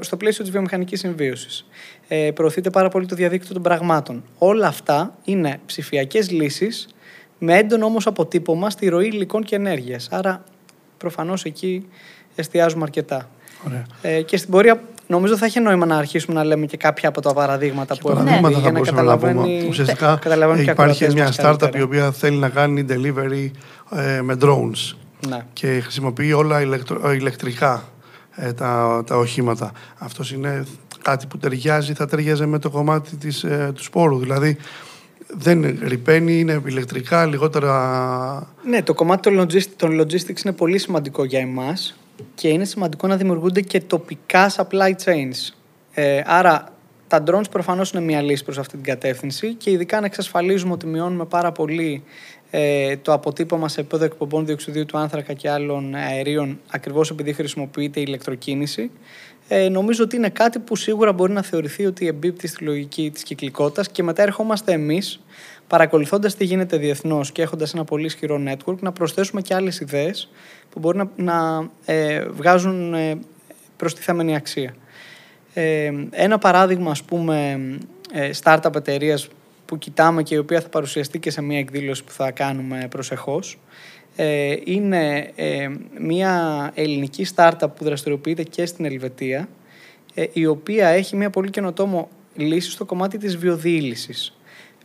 στο πλαίσιο της βιομηχανικής συμβίωσης. Ε, προωθείται πάρα πολύ το διαδίκτυο των πραγμάτων. Όλα αυτά είναι ψηφιακές λύσεις με έντονο όμως αποτύπωμα στη ροή υλικών και ενέργειας. Άρα προφανώς εκεί εστιάζουμε αρκετά. Ε, και στην πορεία νομίζω θα έχει νόημα να αρχίσουμε να λέμε και κάποια από τα παραδείγματα και που έχουμε, ναι, για να καταλαβαίνει. Ουσιαστικά υπάρχει μια startup η οποία θέλει να κάνει delivery ε, με drones, ναι, και χρησιμοποιεί όλα ηλεκτρο, ηλεκτρικά ε, τα, τα οχήματα. Αυτός είναι κάτι που ταιριάζει, θα ταιριάζει με το κομμάτι της, ε, του σπόρου. Δηλαδή δεν ρυπαίνει, είναι ηλεκτρικά, λιγότερα... Ναι, το κομμάτι των logistics, των logistics είναι πολύ σημαντικό για εμάς. Και είναι σημαντικό να δημιουργούνται και τοπικά supply chains. Ε, άρα Τα drones προφανώς είναι μια λύση προς αυτή την κατεύθυνση και ειδικά να εξασφαλίζουμε ότι μειώνουμε πάρα πολύ ε, το αποτύπωμα σε επίπεδο εκπομπών διοξειδίου του άνθρακα και άλλων αερίων, ακριβώς επειδή χρησιμοποιείται η ηλεκτροκίνηση. Ε, νομίζω ότι είναι κάτι που σίγουρα μπορεί να θεωρηθεί ότι εμπίπτει στη λογική της κυκλικότητας και μετά ερχόμαστε εμείς, παρακολουθώντας τι γίνεται διεθνώς και έχοντας ένα πολύ ισχυρό network, να προσθέσουμε και άλλες ιδέες που μπορεί να, να ε, βγάζουν ε, προστιθέμενη αξία. Ε, ένα παράδειγμα, ας πούμε, ε, startup εταιρείας που κοιτάμε και η οποία θα παρουσιαστεί και σε μια εκδήλωση που θα κάνουμε προσεχώς, ε, είναι ε, μια ελληνική startup που δραστηριοποιείται και στην Ελβετία, ε, η οποία έχει μια πολύ καινοτόμο λύση στο κομμάτι της βιοδιήλυσης.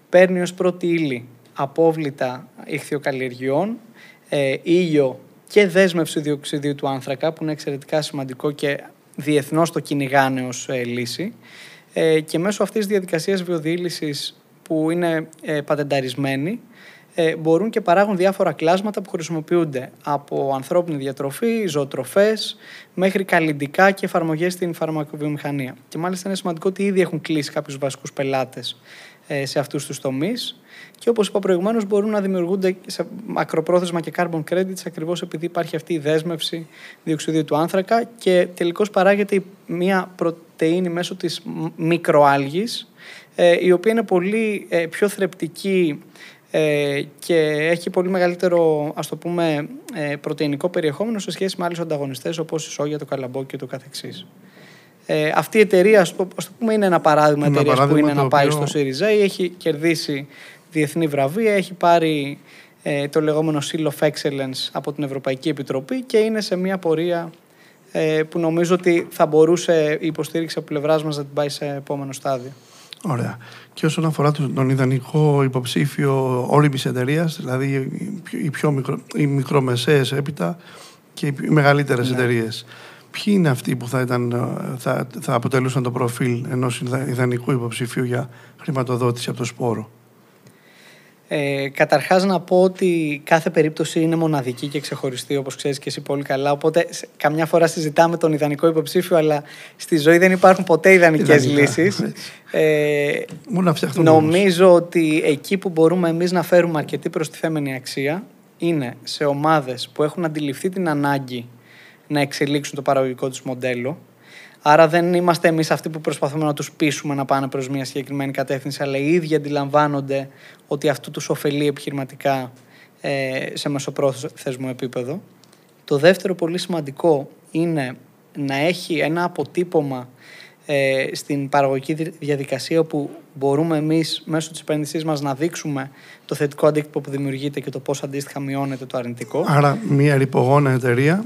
Παίρνει ως πρώτη ύλη απόβλητα ηχθειοκαλλιεργιών, ε, ήλιο και δέσμευση διοξιδίου του άνθρακα, που είναι εξαιρετικά σημαντικό και διεθνώς το κυνηγάνε ως ε, λύση, ε, και μέσω αυτής της διαδικασίας βιοδιήλυσης που είναι ε, πατενταρισμένη, ε, μπορούν και παράγουν διάφορα κλάσματα που χρησιμοποιούνται από ανθρώπινη διατροφή, ζωοτροφές, μέχρι καλλυντικά και εφαρμογές στην φαρμακοβιομηχανία. Και μάλιστα είναι σημαντικό ότι ήδη έχουν κλείσει κάποιους βασικούς πελάτες ε, σε αυτούς τους τομείς και, όπως είπα προηγουμένως, μπορούν να δημιουργούνται σε μακροπρόθεσμα και carbon credits, ακριβώς επειδή υπάρχει αυτή η δέσμευση διοξιδίου του άνθρακα και τελικώς παράγεται μια πρωτεΐνη μέσω της μικροάλγης, ε, η οποία είναι πολύ ε, πιο θρεπτική ε, και έχει πολύ μεγαλύτερο, ας το πούμε, ε, πρωτεϊνικό περιεχόμενο σε σχέση με άλλους ανταγωνιστές όπως η σόγια, το καλαμπόκι και το καθεξής. Ε, αυτή η εταιρεία, ας το πούμε, είναι ένα παράδειγμα εταιρείας που είναι να πάει οποίο... στο Series A, έχει κερδίσει διεθνή βραβεία, έχει πάρει ε, το λεγόμενο Seal of Excellence από την Ευρωπαϊκή Επιτροπή και είναι σε μια πορεία ε, που νομίζω ότι θα μπορούσε η υποστήριξη από πλευράς μας να την πάει σε επόμενο στάδιο. Ωραία. Και όσον αφορά τον ιδανικό υποψήφιο όλης εταιρείας, δηλαδή οι, πιο μικρο, οι μικρομεσαίες έπειτα και οι μεγαλύτερες, ναι, εταιρείες, ποιοι είναι αυτοί που θα, ήταν, θα, θα αποτελούσαν το προφίλ ενός ιδανικού υποψηφίου για χρηματοδότηση από το σπόρο? Ε, καταρχάς να πω ότι κάθε περίπτωση είναι μοναδική και ξεχωριστή, όπως ξέρεις και εσύ πολύ καλά, οπότε καμιά φορά συζητάμε τον ιδανικό υποψήφιο, αλλά στη ζωή δεν υπάρχουν ποτέ ιδανικές Ιδανικά, λύσεις. Ε, νομίζω όμως. Ότι εκεί που μπορούμε εμείς να φέρουμε αρκετή προστιθέμενη αξία είναι σε ομάδες που έχουν αντιληφθεί την ανάγκη να εξελίξουν το παραγωγικό τους μοντέλο. Άρα δεν είμαστε εμείς αυτοί που προσπαθούμε να τους πείσουμε να πάνε προς μια συγκεκριμένη κατεύθυνση, αλλά οι ίδιοι αντιλαμβάνονται ότι αυτό τους ωφελεί επιχειρηματικά σε μεσοπρόθεσμο επίπεδο. Το δεύτερο πολύ σημαντικό είναι να έχει ένα αποτύπωμα στην παραγωγική διαδικασία όπου μπορούμε εμείς μέσω της επένδυσής μας να δείξουμε το θετικό αντίκτυπο που δημιουργείται και το πώς αντίστοιχα μειώνεται το αρνητικό. Άρα μια ρυπογόνα εταιρεία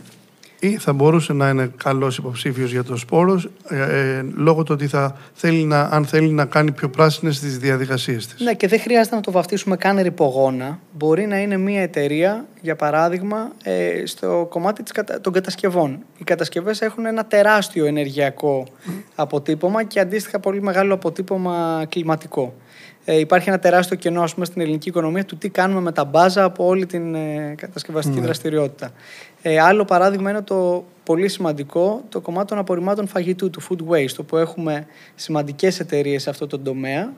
ή θα μπορούσε να είναι καλός υποψήφιος για το σπόρος, ε, ε, λόγω του ότι θα θέλει να, αν θέλει να κάνει πιο πράσινες τις διαδικασίες της. Ναι, και δεν χρειάζεται να το βαφτίσουμε καν ρυπογόνα. Μπορεί να είναι μια εταιρεία, για παράδειγμα, ε, στο κομμάτι της, των κατασκευών. Οι κατασκευές έχουν ένα τεράστιο ενεργειακό αποτύπωμα και αντίστοιχα πολύ μεγάλο αποτύπωμα κλιματικό. Ε, υπάρχει ένα τεράστιο κενό, ας πούμε, στην ελληνική οικονομία του τι κάνουμε με τα μπάζα από όλη την ε, κατασκευαστική mm. δραστηριότητα. Ε, άλλο παράδειγμα είναι το πολύ σημαντικό, το κομμάτι των απορριμμάτων φαγητού, του food waste, όπου έχουμε σημαντικές εταιρείες σε αυτό το τομέα,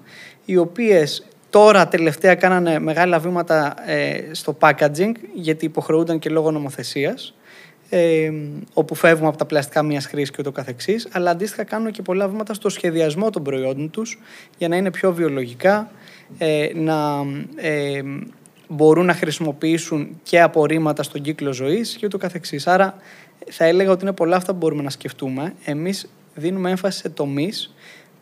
οι οποίες τώρα τελευταία κάνανε μεγάλα βήματα ε, στο packaging, γιατί υποχρεούνταν και λόγω νομοθεσίας, ε, όπου φεύγουμε από τα πλαστικά μιας χρήσης και ούτω καθεξής, αλλά αντίστοιχα κάνουν και πολλά βήματα στο σχεδιασμό των προϊόντων τους για να είναι πιο βιολογικά, ε, να... Ε, μπορούν να χρησιμοποιήσουν και απορρίμματα στον κύκλο ζωής και ούτω καθεξής. Άρα θα έλεγα ότι είναι πολλά αυτά που μπορούμε να σκεφτούμε. Εμείς δίνουμε έμφαση σε τομείς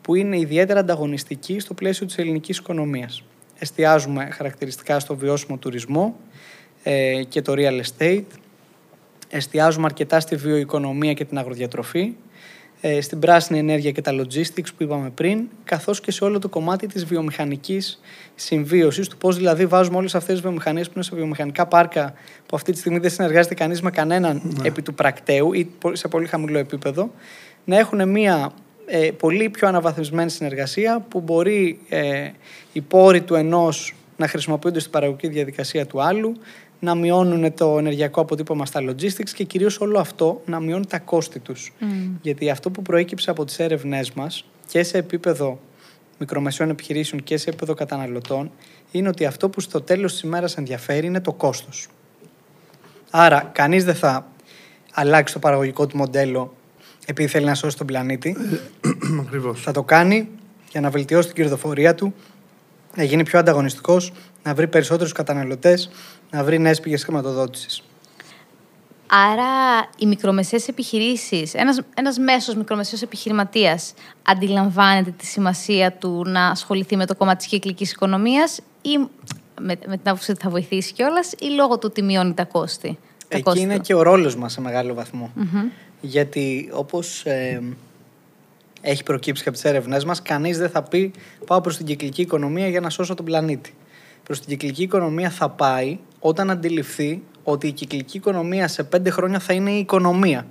που είναι ιδιαίτερα ανταγωνιστικοί στο πλαίσιο της ελληνικής οικονομίας. Εστιάζουμε χαρακτηριστικά στο βιώσιμο τουρισμό ε, και το real estate. Εστιάζουμε αρκετά στη βιοοικονομία και την αγροδιατροφή, ε, στην πράσινη ενέργεια και τα logistics που είπαμε πριν, καθώς και σε όλο το κομμάτι της βιομηχανικής συμβίωσης, του πώς δηλαδή βάζουμε όλες αυτές τις βιομηχανίες που είναι σε βιομηχανικά πάρκα, που αυτή τη στιγμή δεν συνεργάζεται κανείς με κανέναν ναι. επί του πρακτέου ή σε πολύ χαμηλό επίπεδο, να έχουν μια ε, πολύ πιο αναβαθμισμένη συνεργασία που μπορεί ε, οι πόροι του ενός να χρησιμοποιούνται στην παραγωγική διαδικασία του άλλου, να μειώνουν το ενεργειακό αποτύπωμα στα logistics και κυρίως όλο αυτό να μειώνει τα κόστη τους. Mm. Γιατί αυτό που προέκυψε από τις έρευνές μας και σε επίπεδο μικρομεσαίων επιχειρήσεων και σε επίπεδο καταναλωτών είναι ότι αυτό που στο τέλος της ημέρας ενδιαφέρει είναι το κόστος. Άρα, κανείς δεν θα αλλάξει το παραγωγικό του μοντέλο επειδή θέλει να σώσει τον πλανήτη. Ακριβώς. Θα το κάνει για να βελτιώσει την κερδοφορία του, να γίνει πιο ανταγωνιστικός, να βρει περισσότερους καταναλωτές, να βρει νέες πηγές χρηματοδότησης. Άρα, οι μικρομεσαίες επιχειρήσεις, ένας, ένας μέσος μικρομεσαίος επιχειρηματίας αντιλαμβάνεται τη σημασία του να ασχοληθεί με το κομμάτι της κυκλικής οικονομίας ή με, με την άποψη ότι θα βοηθήσει κιόλας ή λόγω του ότι μειώνει τα κόστη. Τα Εκεί κόστη. Είναι και ο ρόλος μας σε μεγάλο βαθμό. Mm-hmm. Γιατί όπως ε, έχει προκύψει και από τις έρευνές μας, κανείς δεν θα πει πάω προς την κυκλική οικονομία για να σώσω τον πλανήτη. Προς την κυκλική οικονομία θα πάει όταν αντιληφθεί ότι η κυκλική οικονομία σε πέντε χρόνια θα είναι η οικονομία.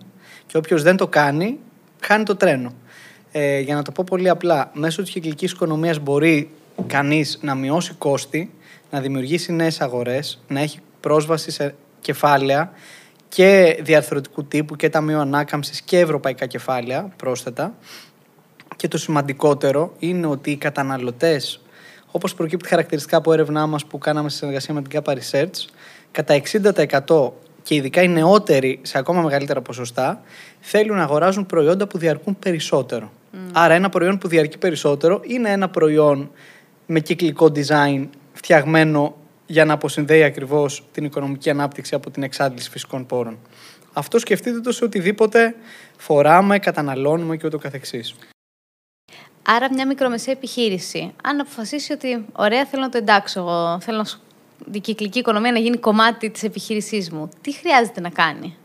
Και όποιος δεν το κάνει, χάνει το τρένο. Ε, για να το πω πολύ απλά, μέσω της κυκλικής οικονομίας μπορεί κανείς να μειώσει κόστη, να δημιουργήσει νέες αγορές, να έχει πρόσβαση σε κεφάλαια και διαρθρωτικού τύπου και Ταμείο Ανάκαμψης και ευρωπαϊκά κεφάλαια πρόσθετα. Και το σημαντικότερο είναι ότι οι καταναλωτές, όπως προκύπτει χαρακτηριστικά από έρευνά μας που κάναμε σε συνεργασία με την ΚΑΠΑ Research, κατά εξήντα τοις εκατό και ειδικά οι νεότεροι σε ακόμα μεγαλύτερα ποσοστά θέλουν να αγοράζουν προϊόντα που διαρκούν περισσότερο. Mm. Άρα ένα προϊόν που διαρκεί περισσότερο είναι ένα προϊόν με κυκλικό design φτιαγμένο για να αποσυνδέει ακριβώς την οικονομική ανάπτυξη από την εξάντληση φυσικών πόρων. Αυτό σκεφτείτε το σε οτιδήποτε φοράμε, καταναλώνουμε και ούτω καθεξής. Άρα μια μικρομεσαία επιχείρηση, αν αποφασίσει ότι ωραία θέλω να το εντάξω εγώ, θέλω να η κυκλική οικονομία να γίνει κομμάτι της επιχείρησής μου, τι χρειάζεται να κάνει?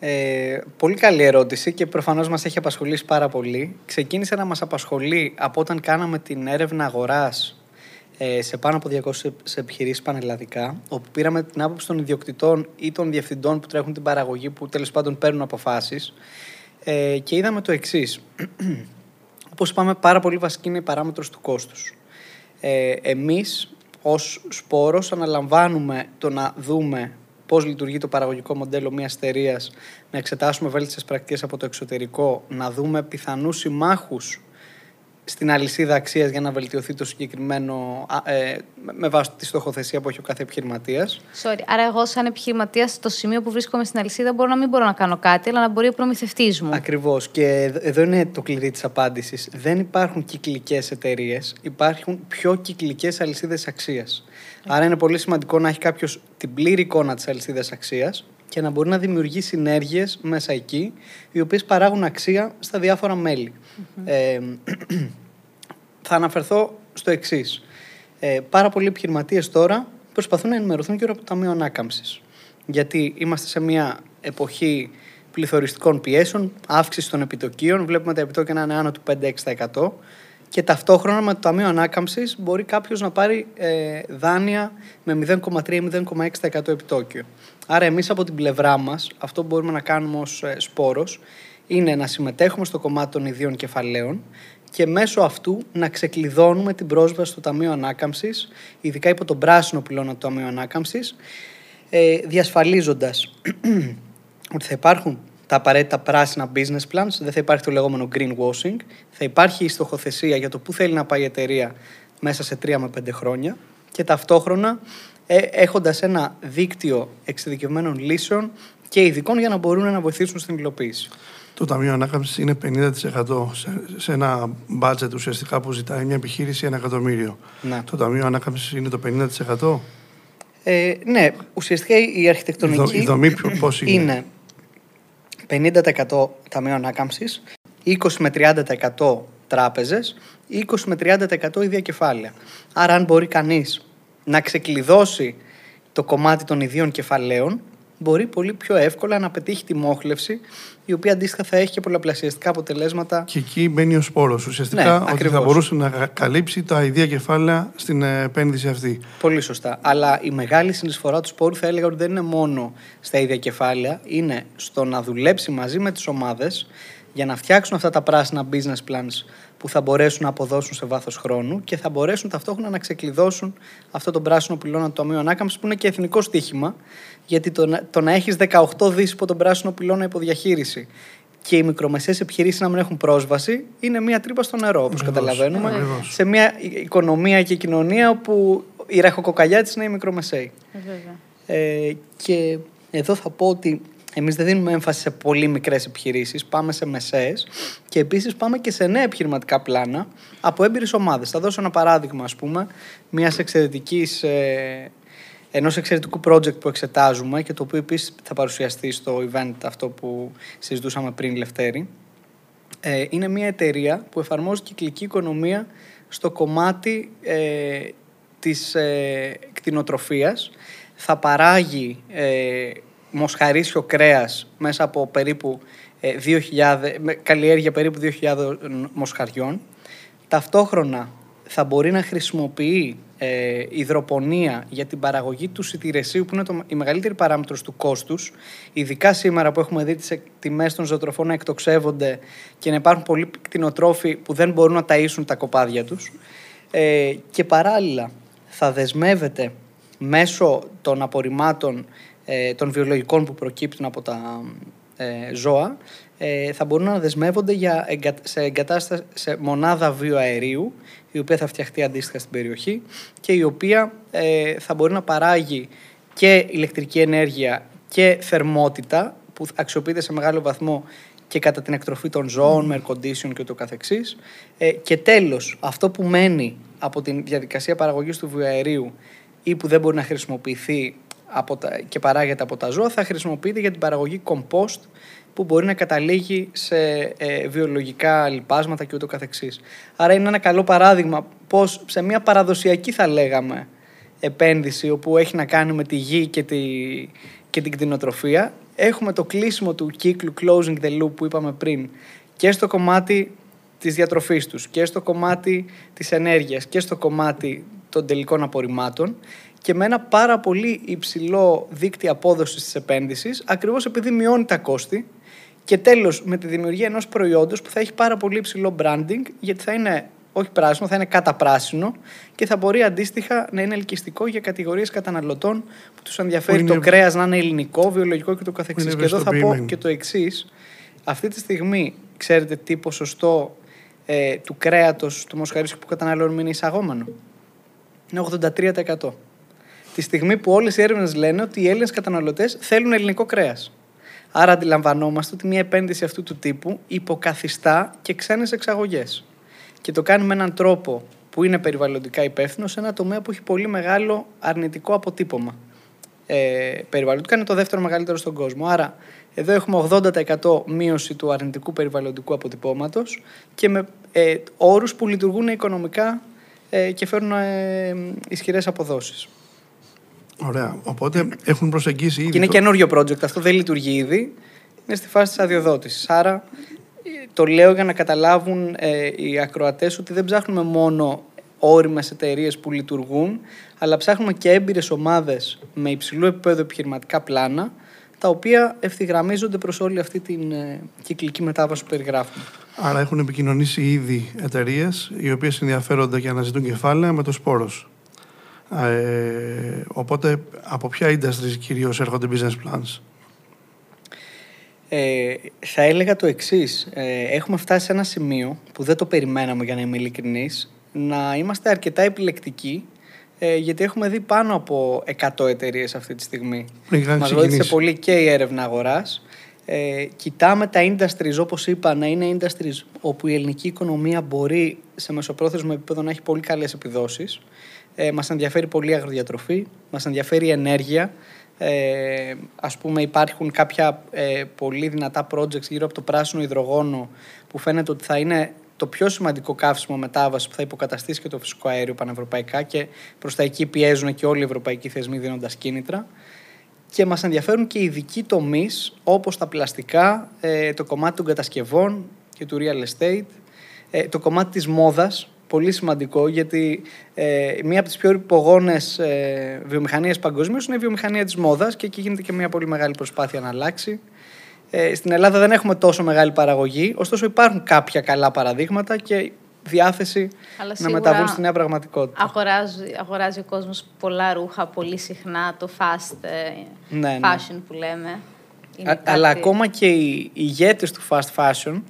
Ε, πολύ καλή ερώτηση και προφανώς μας έχει απασχολήσει πάρα πολύ. Ξεκίνησε να μας απασχολεί από όταν κάναμε την έρευνα αγοράς ε, σε πάνω από διακόσιες επιχειρήσεις πανελλαδικά, όπου πήραμε την άποψη των ιδιοκτητών ή των διευθυντών που τρέχουν την παραγωγή, που τέλος πάντων παίρνουν αποφάσεις, ε, και είδαμε το εξής. Όπως είπαμε, πάρα πολύ βασική είναι η παράμετρος του κόστους. Ε, εμείς ως Σπόρος αναλαμβάνουμε το να δούμε πώς λειτουργεί το παραγωγικό μοντέλο μιας εταιρείας, να εξετάσουμε βέλτιστες πρακτικές από το εξωτερικό, να δούμε πιθανούς συμμάχους στην αλυσίδα αξίας για να βελτιωθεί το συγκεκριμένο ε, με βάση τη στοχοθεσία που έχει ο κάθε επιχειρηματίας. Sorry, άρα εγώ σαν επιχειρηματίας στο σημείο που βρίσκομαι στην αλυσίδα μπορώ να μην μπορώ να κάνω κάτι, αλλά να μπορεί ο προμηθευτής μου. Ακριβώς. Και εδώ είναι το κλειδί της απάντησης. Δεν υπάρχουν κυκλικές εταιρείες, υπάρχουν πιο κυκλικές αλυσίδες αξίας. Okay. Άρα είναι πολύ σημαντικό να έχει κάποιος την πλήρη εικόνα της αλυσίδας αξίας και να μπορεί να δημιουργεί συνέργειες μέσα εκεί, οι οποίες παράγουν αξία στα διάφορα μέλη. Mm-hmm. Ε, θα αναφερθώ στο εξής. Ε, πάρα πολλοί επιχειρηματίες τώρα προσπαθούν να ενημερωθούν και από το Ταμείο Ανάκαμψης. Γιατί είμαστε σε μια εποχή πληθωριστικών πιέσεων, αύξηση των επιτοκίων, βλέπουμε τα επιτόκια να είναι άνω του πέντε με έξι τοις εκατό και ταυτόχρονα με το Ταμείο Ανάκαμψης μπορεί κάποιος να πάρει ε, δάνεια με μηδέν κόμμα τρία με μηδέν κόμμα έξι τοις εκατό επιτόκιο. Άρα εμείς από την πλευρά μας, αυτό που μπορούμε να κάνουμε ως ε, Σπόρος, είναι να συμμετέχουμε στο κομμάτι των ιδίων κεφαλαίων και μέσω αυτού να ξεκλειδώνουμε την πρόσβαση στο Ταμείο Ανάκαμψης, ειδικά υπό τον πράσινο πυλώνα του Ταμείου Ανάκαμψης, ε, διασφαλίζοντας ότι θα υπάρχουν τα απαραίτητα πράσινα business plans, δεν θα υπάρχει το λεγόμενο greenwashing, θα υπάρχει η στοχοθεσία για το πού θέλει να πάει η εταιρεία μέσα σε τρία με πέντε χρόνια και ταυτόχρονα ε, έχοντας ένα δίκτυο εξειδικευμένων λύσεων και ειδικών για να μπορούν να βοηθήσουν στην υλοποίηση. Το Ταμείο Ανάκαμψης είναι πενήντα τοις εκατό σε ένα μπάτζετ ουσιαστικά που ζητάει μια επιχείρηση ένα εκατομμύριο. Ναι. Το Ταμείο Ανάκαμψης είναι το πενήντα τοις εκατό. Ε, ναι, ουσιαστικά η αρχιτεκτονική η δο, η δομή πώς είναι. είναι πενήντα τοις εκατό Ταμείο Ανάκαμψης, είκοσι με τριάντα τοις εκατό τράπεζες, είκοσι με τριάντα τοις εκατό ίδια κεφάλαια. Άρα αν μπορεί κανείς να ξεκλειδώσει το κομμάτι των ιδίων κεφαλαίων, μπορεί πολύ πιο εύκολα να πετύχει τη μόχλευση, η οποία αντίστοιχα θα έχει και πολλαπλασιαστικά αποτελέσματα. Και εκεί μπαίνει ο Σπόρος ουσιαστικά, ναι, ότι ακριβώς θα μπορούσε να καλύψει τα ιδία κεφάλαια στην επένδυση αυτή. Πολύ σωστά. Αλλά η μεγάλη συνεισφορά του Σπόρου θα έλεγα ότι δεν είναι μόνο στα ίδια κεφάλαια, είναι στο να δουλέψει μαζί με τις ομάδες για να φτιάξουν αυτά τα πράσινα business plans που θα μπορέσουν να αποδώσουν σε βάθος χρόνου και θα μπορέσουν ταυτόχρονα να ξεκλειδώσουν αυτό τον πράσινο πυλώνα του Ταμείου Ανάκαμψης, που είναι και εθνικό στοίχημα, γιατί το να, το να έχεις δεκαοκτώ δις υπό τον πράσινο πυλώνα υποδιαχείριση και οι μικρομεσαίες επιχειρήσεις να μην έχουν πρόσβαση, είναι μία τρύπα στο νερό, όπως καταλαβαίνουμε. Βεβαίως. Σε μία οικονομία και κοινωνία όπου η ραχοκοκαλιά της είναι οι μικρομεσαίοι. Ε, και εδώ θα πω ότι εμείς δεν δίνουμε έμφαση σε πολύ μικρές επιχειρήσεις, πάμε σε μεσαίες και επίσης πάμε και σε νέα επιχειρηματικά πλάνα από έμπειρες ομάδες. Θα δώσω ένα παράδειγμα, ας πούμε, μιας εξαιρετικής, ε, ενός εξαιρετικού project που εξετάζουμε και το οποίο επίσης θα παρουσιαστεί στο event αυτό που συζητούσαμε πριν, Λευτέρη. Ε, είναι μια εταιρεία που εφαρμόζει κυκλική οικονομία στο κομμάτι ε, της ε, κτηνοτροφίας. Θα παράγει ε, μοσχαρίσιο κρέας μέσα από περίπου ε, δύο χιλιάδες, καλλιέργεια περίπου δύο χιλιάδες μοσχαριών. Ταυτόχρονα θα μπορεί να χρησιμοποιεί ε, υδροπονία για την παραγωγή του σιτηρεσίου, που είναι το, η μεγαλύτερη παράμετρος του κόστους, ειδικά σήμερα που έχουμε δει τις τιμές των ζωοτροφών να εκτοξεύονται και να υπάρχουν πολλοί κτηνοτρόφοι που δεν μπορούν να ταΐσουν τα κοπάδια τους. Ε, και παράλληλα θα δεσμεύεται μέσω των απορριμμάτων ε, των βιολογικών που προκύπτουν από τα ε, ζώα, ε, θα μπορούν να δεσμεύονται για εγκα, σε, εγκατάστα, σε μονάδα βιοαερίου, η οποία θα φτιαχτεί αντίστοιχα στην περιοχή και η οποία ε, θα μπορεί να παράγει και ηλεκτρική ενέργεια και θερμότητα, που αξιοποιείται σε μεγάλο βαθμό και κατά την εκτροφή των ζώων, mm. air condition και το καθεξής. Ε, και τέλος, αυτό που μένει από τη διαδικασία παραγωγής του βιοαερίου ή που δεν μπορεί να χρησιμοποιηθεί από τα, και παράγεται από τα ζώα, θα χρησιμοποιείται για την παραγωγή compost που μπορεί να καταλήγει σε ε, βιολογικά λιπάσματα και ούτω καθεξής. Άρα είναι ένα καλό παράδειγμα πως σε μια παραδοσιακή, θα λέγαμε, επένδυση όπου έχει να κάνει με τη γη και, τη, και την κτηνοτροφία, έχουμε το κλείσιμο του κύκλου, closing the loop, που είπαμε πριν, και στο κομμάτι της διατροφής τους και στο κομμάτι της ενέργειας και στο κομμάτι των τελικών απορριμμάτων, και με ένα πάρα πολύ υψηλό δίκτυο απόδοσης της επένδυσης, ακριβώς επειδή μειώνει τα κόστη, και τέλος με τη δημιουργία ενός προϊόντος που θα έχει πάρα πολύ υψηλό branding, γιατί θα είναι όχι πράσινο, θα είναι καταπράσινο και θα μπορεί αντίστοιχα να είναι ελκυστικό για κατηγορίες καταναλωτών που τους ενδιαφέρει είναι... το κρέας να είναι ελληνικό, βιολογικό και το καθεξής. Και εδώ θα πω και το εξής. Αυτή τη στιγμή ξέρετε τι ποσοστό ε, του κρέατος, του μοσχαρίσιου που καταναλώνουμε είναι εισαγόμενο? Είναι ογδόντα τρία τοις εκατό. Τη στιγμή που όλες οι έρευνες λένε ότι οι Έλληνες καταναλωτές θέλουν ελληνικό κρέας. Άρα αντιλαμβανόμαστε ότι μια επένδυση αυτού του τύπου υποκαθιστά και ξένες εξαγωγές. Και το κάνει με έναν τρόπο που είναι περιβαλλοντικά υπεύθυνο σε ένα τομέα που έχει πολύ μεγάλο αρνητικό αποτύπωμα. Ε, περιβαλλοντικά είναι το δεύτερο μεγαλύτερο στον κόσμο. Άρα εδώ έχουμε ογδόντα τοις εκατό μείωση του αρνητικού περιβαλλοντικού αποτυπώματος και με ε, όρους που λειτουργούν οικονομικά και φέρνουν ε, ισχυρές αποδόσεις. Ωραία. Οπότε έχουν προσεγγίσει ήδη... Και είναι το... καινούριο project. Αυτό δεν λειτουργεί ήδη. Είναι στη φάση της αδειοδότησης. Άρα το λέω για να καταλάβουν ε, οι ακροατές ότι δεν ψάχνουμε μόνο όριμες εταιρείες που λειτουργούν, αλλά ψάχνουμε και έμπειρες ομάδες με υψηλό επίπεδο επιχειρηματικά πλάνα, τα οποία ευθυγραμμίζονται προς όλη αυτή την ε, κυκλική μετάβαση που περιγράφουμε. Άρα έχουν επικοινωνήσει ήδη εταιρείες οι οποίες ενδιαφέρονται και αναζητούν κεφάλαια με το Sporos. Ε, οπότε από ποια industries κυρίως έρχονται business plans? Ε, θα έλεγα το εξής. Ε, έχουμε φτάσει σε ένα σημείο που δεν το περιμέναμε, για να είμαι ειλικρινής, να είμαστε αρκετά επιλεκτικοί, Ε, γιατί έχουμε δει πάνω από εκατό εταιρείες αυτή τη στιγμή. Μας βοήθησε πολύ και η έρευνα αγοράς. Ε, κοιτάμε τα industries, όπως είπα, να είναι industries όπου η ελληνική οικονομία μπορεί σε μεσοπρόθεσμο επίπεδο να έχει πολύ καλές επιδόσεις. Ε, μας ενδιαφέρει πολύ η αγροδιατροφή, μας ενδιαφέρει η ενέργεια. Ε, ας πούμε, υπάρχουν κάποια ε, πολύ δυνατά projects γύρω από το πράσινο υδρογόνο που φαίνεται ότι θα είναι το πιο σημαντικό καύσιμο μετάβαση που θα υποκαταστήσει και το φυσικό αέριο πανευρωπαϊκά, και προς τα εκεί πιέζουν και όλοι οι ευρωπαϊκοί θεσμοί δίνοντας κίνητρα. Και μας ενδιαφέρουν και ειδικοί τομείς όπως τα πλαστικά, το κομμάτι των κατασκευών και του real estate, το κομμάτι της μόδας, πολύ σημαντικό, γιατί μία από τις πιο υπογόνες βιομηχανίες παγκοσμίως είναι η βιομηχανία της μόδας και εκεί γίνεται και μία πολύ μεγάλη προσπάθεια να αλλάξει. Στην Ελλάδα δεν έχουμε τόσο μεγάλη παραγωγή, ωστόσο υπάρχουν κάποια καλά παραδείγματα και διάθεση να μεταβούν στη νέα πραγματικότητα. Αγοράζει, αγοράζει ο κόσμος πολλά ρούχα πολύ συχνά, το fast ναι, fashion ναι. που λέμε. Α, κάτι... Αλλά ακόμα και οι ηγέτες του fast fashion,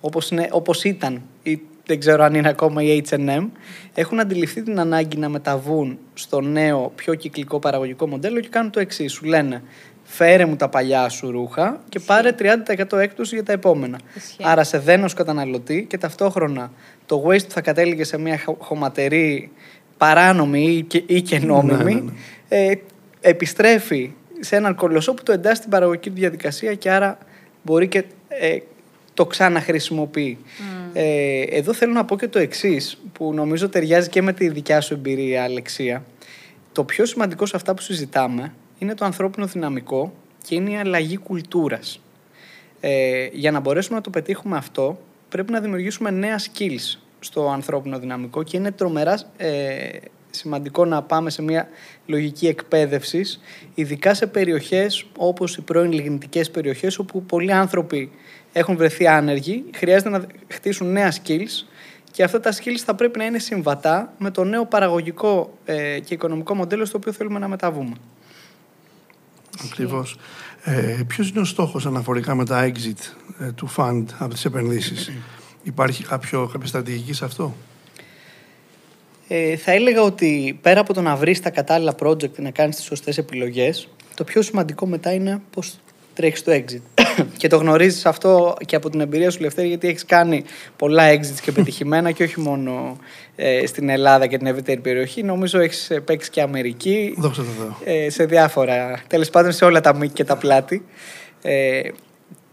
όπως, είναι, όπως ήταν, ή, δεν ξέρω αν είναι ακόμα οι έιτς εντ εμ, έχουν αντιληφθεί την ανάγκη να μεταβούν στο νέο, πιο κυκλικό παραγωγικό μοντέλο και κάνουν το εξής. Σου λένε, φέρε μου τα παλιά σου ρούχα και πάρε τριάντα τοις εκατό έκπτωση για τα επόμενα. Ισχύει. Άρα σε δένος καταναλωτή και ταυτόχρονα το waste που θα κατέληγε σε μια χωματερή παράνομη ή και, ή και νόμιμη, ναι, ναι, ναι. Ε, επιστρέφει σε έναν κολοσσό που το εντάσσει στην παραγωγική διαδικασία και άρα μπορεί και ε, το ξαναχρησιμοποιεί. Mm. Ε, εδώ θέλω να πω και το εξής, που νομίζω ταιριάζει και με τη δικιά σου εμπειρία, Αλεξία. Το πιο σημαντικό σε αυτά που συζητάμε είναι το ανθρώπινο δυναμικό και είναι η αλλαγή κουλτούρας. Ε, για να μπορέσουμε να το πετύχουμε αυτό, πρέπει να δημιουργήσουμε νέα skills στο ανθρώπινο δυναμικό και είναι τρομερά ε, σημαντικό να πάμε σε μια λογική εκπαίδευσης, ειδικά σε περιοχές όπως οι πρώην λιγνητικές περιοχές, όπου πολλοί άνθρωποι έχουν βρεθεί άνεργοι, χρειάζεται να χτίσουν νέα skills και αυτά τα skills θα πρέπει να είναι συμβατά με το νέο παραγωγικό ε, και οικονομικό μοντέλο στο οποίο θέλουμε να μεταβούμε. Ακριβώς. Ε, ποιος είναι ο στόχος αναφορικά με τα exit ε, του fund από τις επενδύσεις? Υπάρχει κάποιο, κάποια στρατηγική σε αυτό? Ε, θα έλεγα ότι πέρα από το να βρεις τα κατάλληλα project, να κάνεις τις σωστές επιλογές, το πιο σημαντικό μετά είναι πώς τρέχεις το exit. Και το γνωρίζεις αυτό και από την εμπειρία σου, Λευτέρη, γιατί έχεις κάνει πολλά exits και πετυχημένα και όχι μόνο ε, στην Ελλάδα και την ευρύτερη περιοχή. Νομίζω έχεις παίξει και Αμερική. Δόξα τω Θεώ. Ε, σε διάφορα. Τέλος πάντων, σε όλα τα μήκη και τα πλάτη. Ε,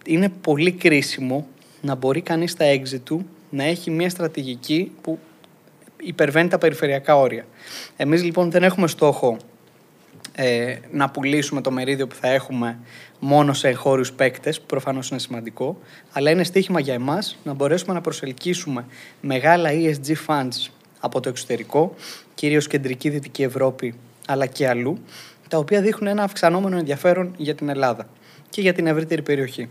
είναι πολύ κρίσιμο να μπορεί κανείς στα exit του να έχει μια στρατηγική που υπερβαίνει τα περιφερειακά όρια. Εμείς λοιπόν δεν έχουμε στόχο ε, να πουλήσουμε το μερίδιο που θα έχουμε μόνο σε εγχώριους παίκτες, που προφανώς είναι σημαντικό, αλλά είναι στοίχημα για εμάς να μπορέσουμε να προσελκύσουμε μεγάλα ι ες τζι funds από το εξωτερικό, κυρίως κεντρική Δυτική Ευρώπη, αλλά και αλλού, τα οποία δείχνουν ένα αυξανόμενο ενδιαφέρον για την Ελλάδα και για την ευρύτερη περιοχή.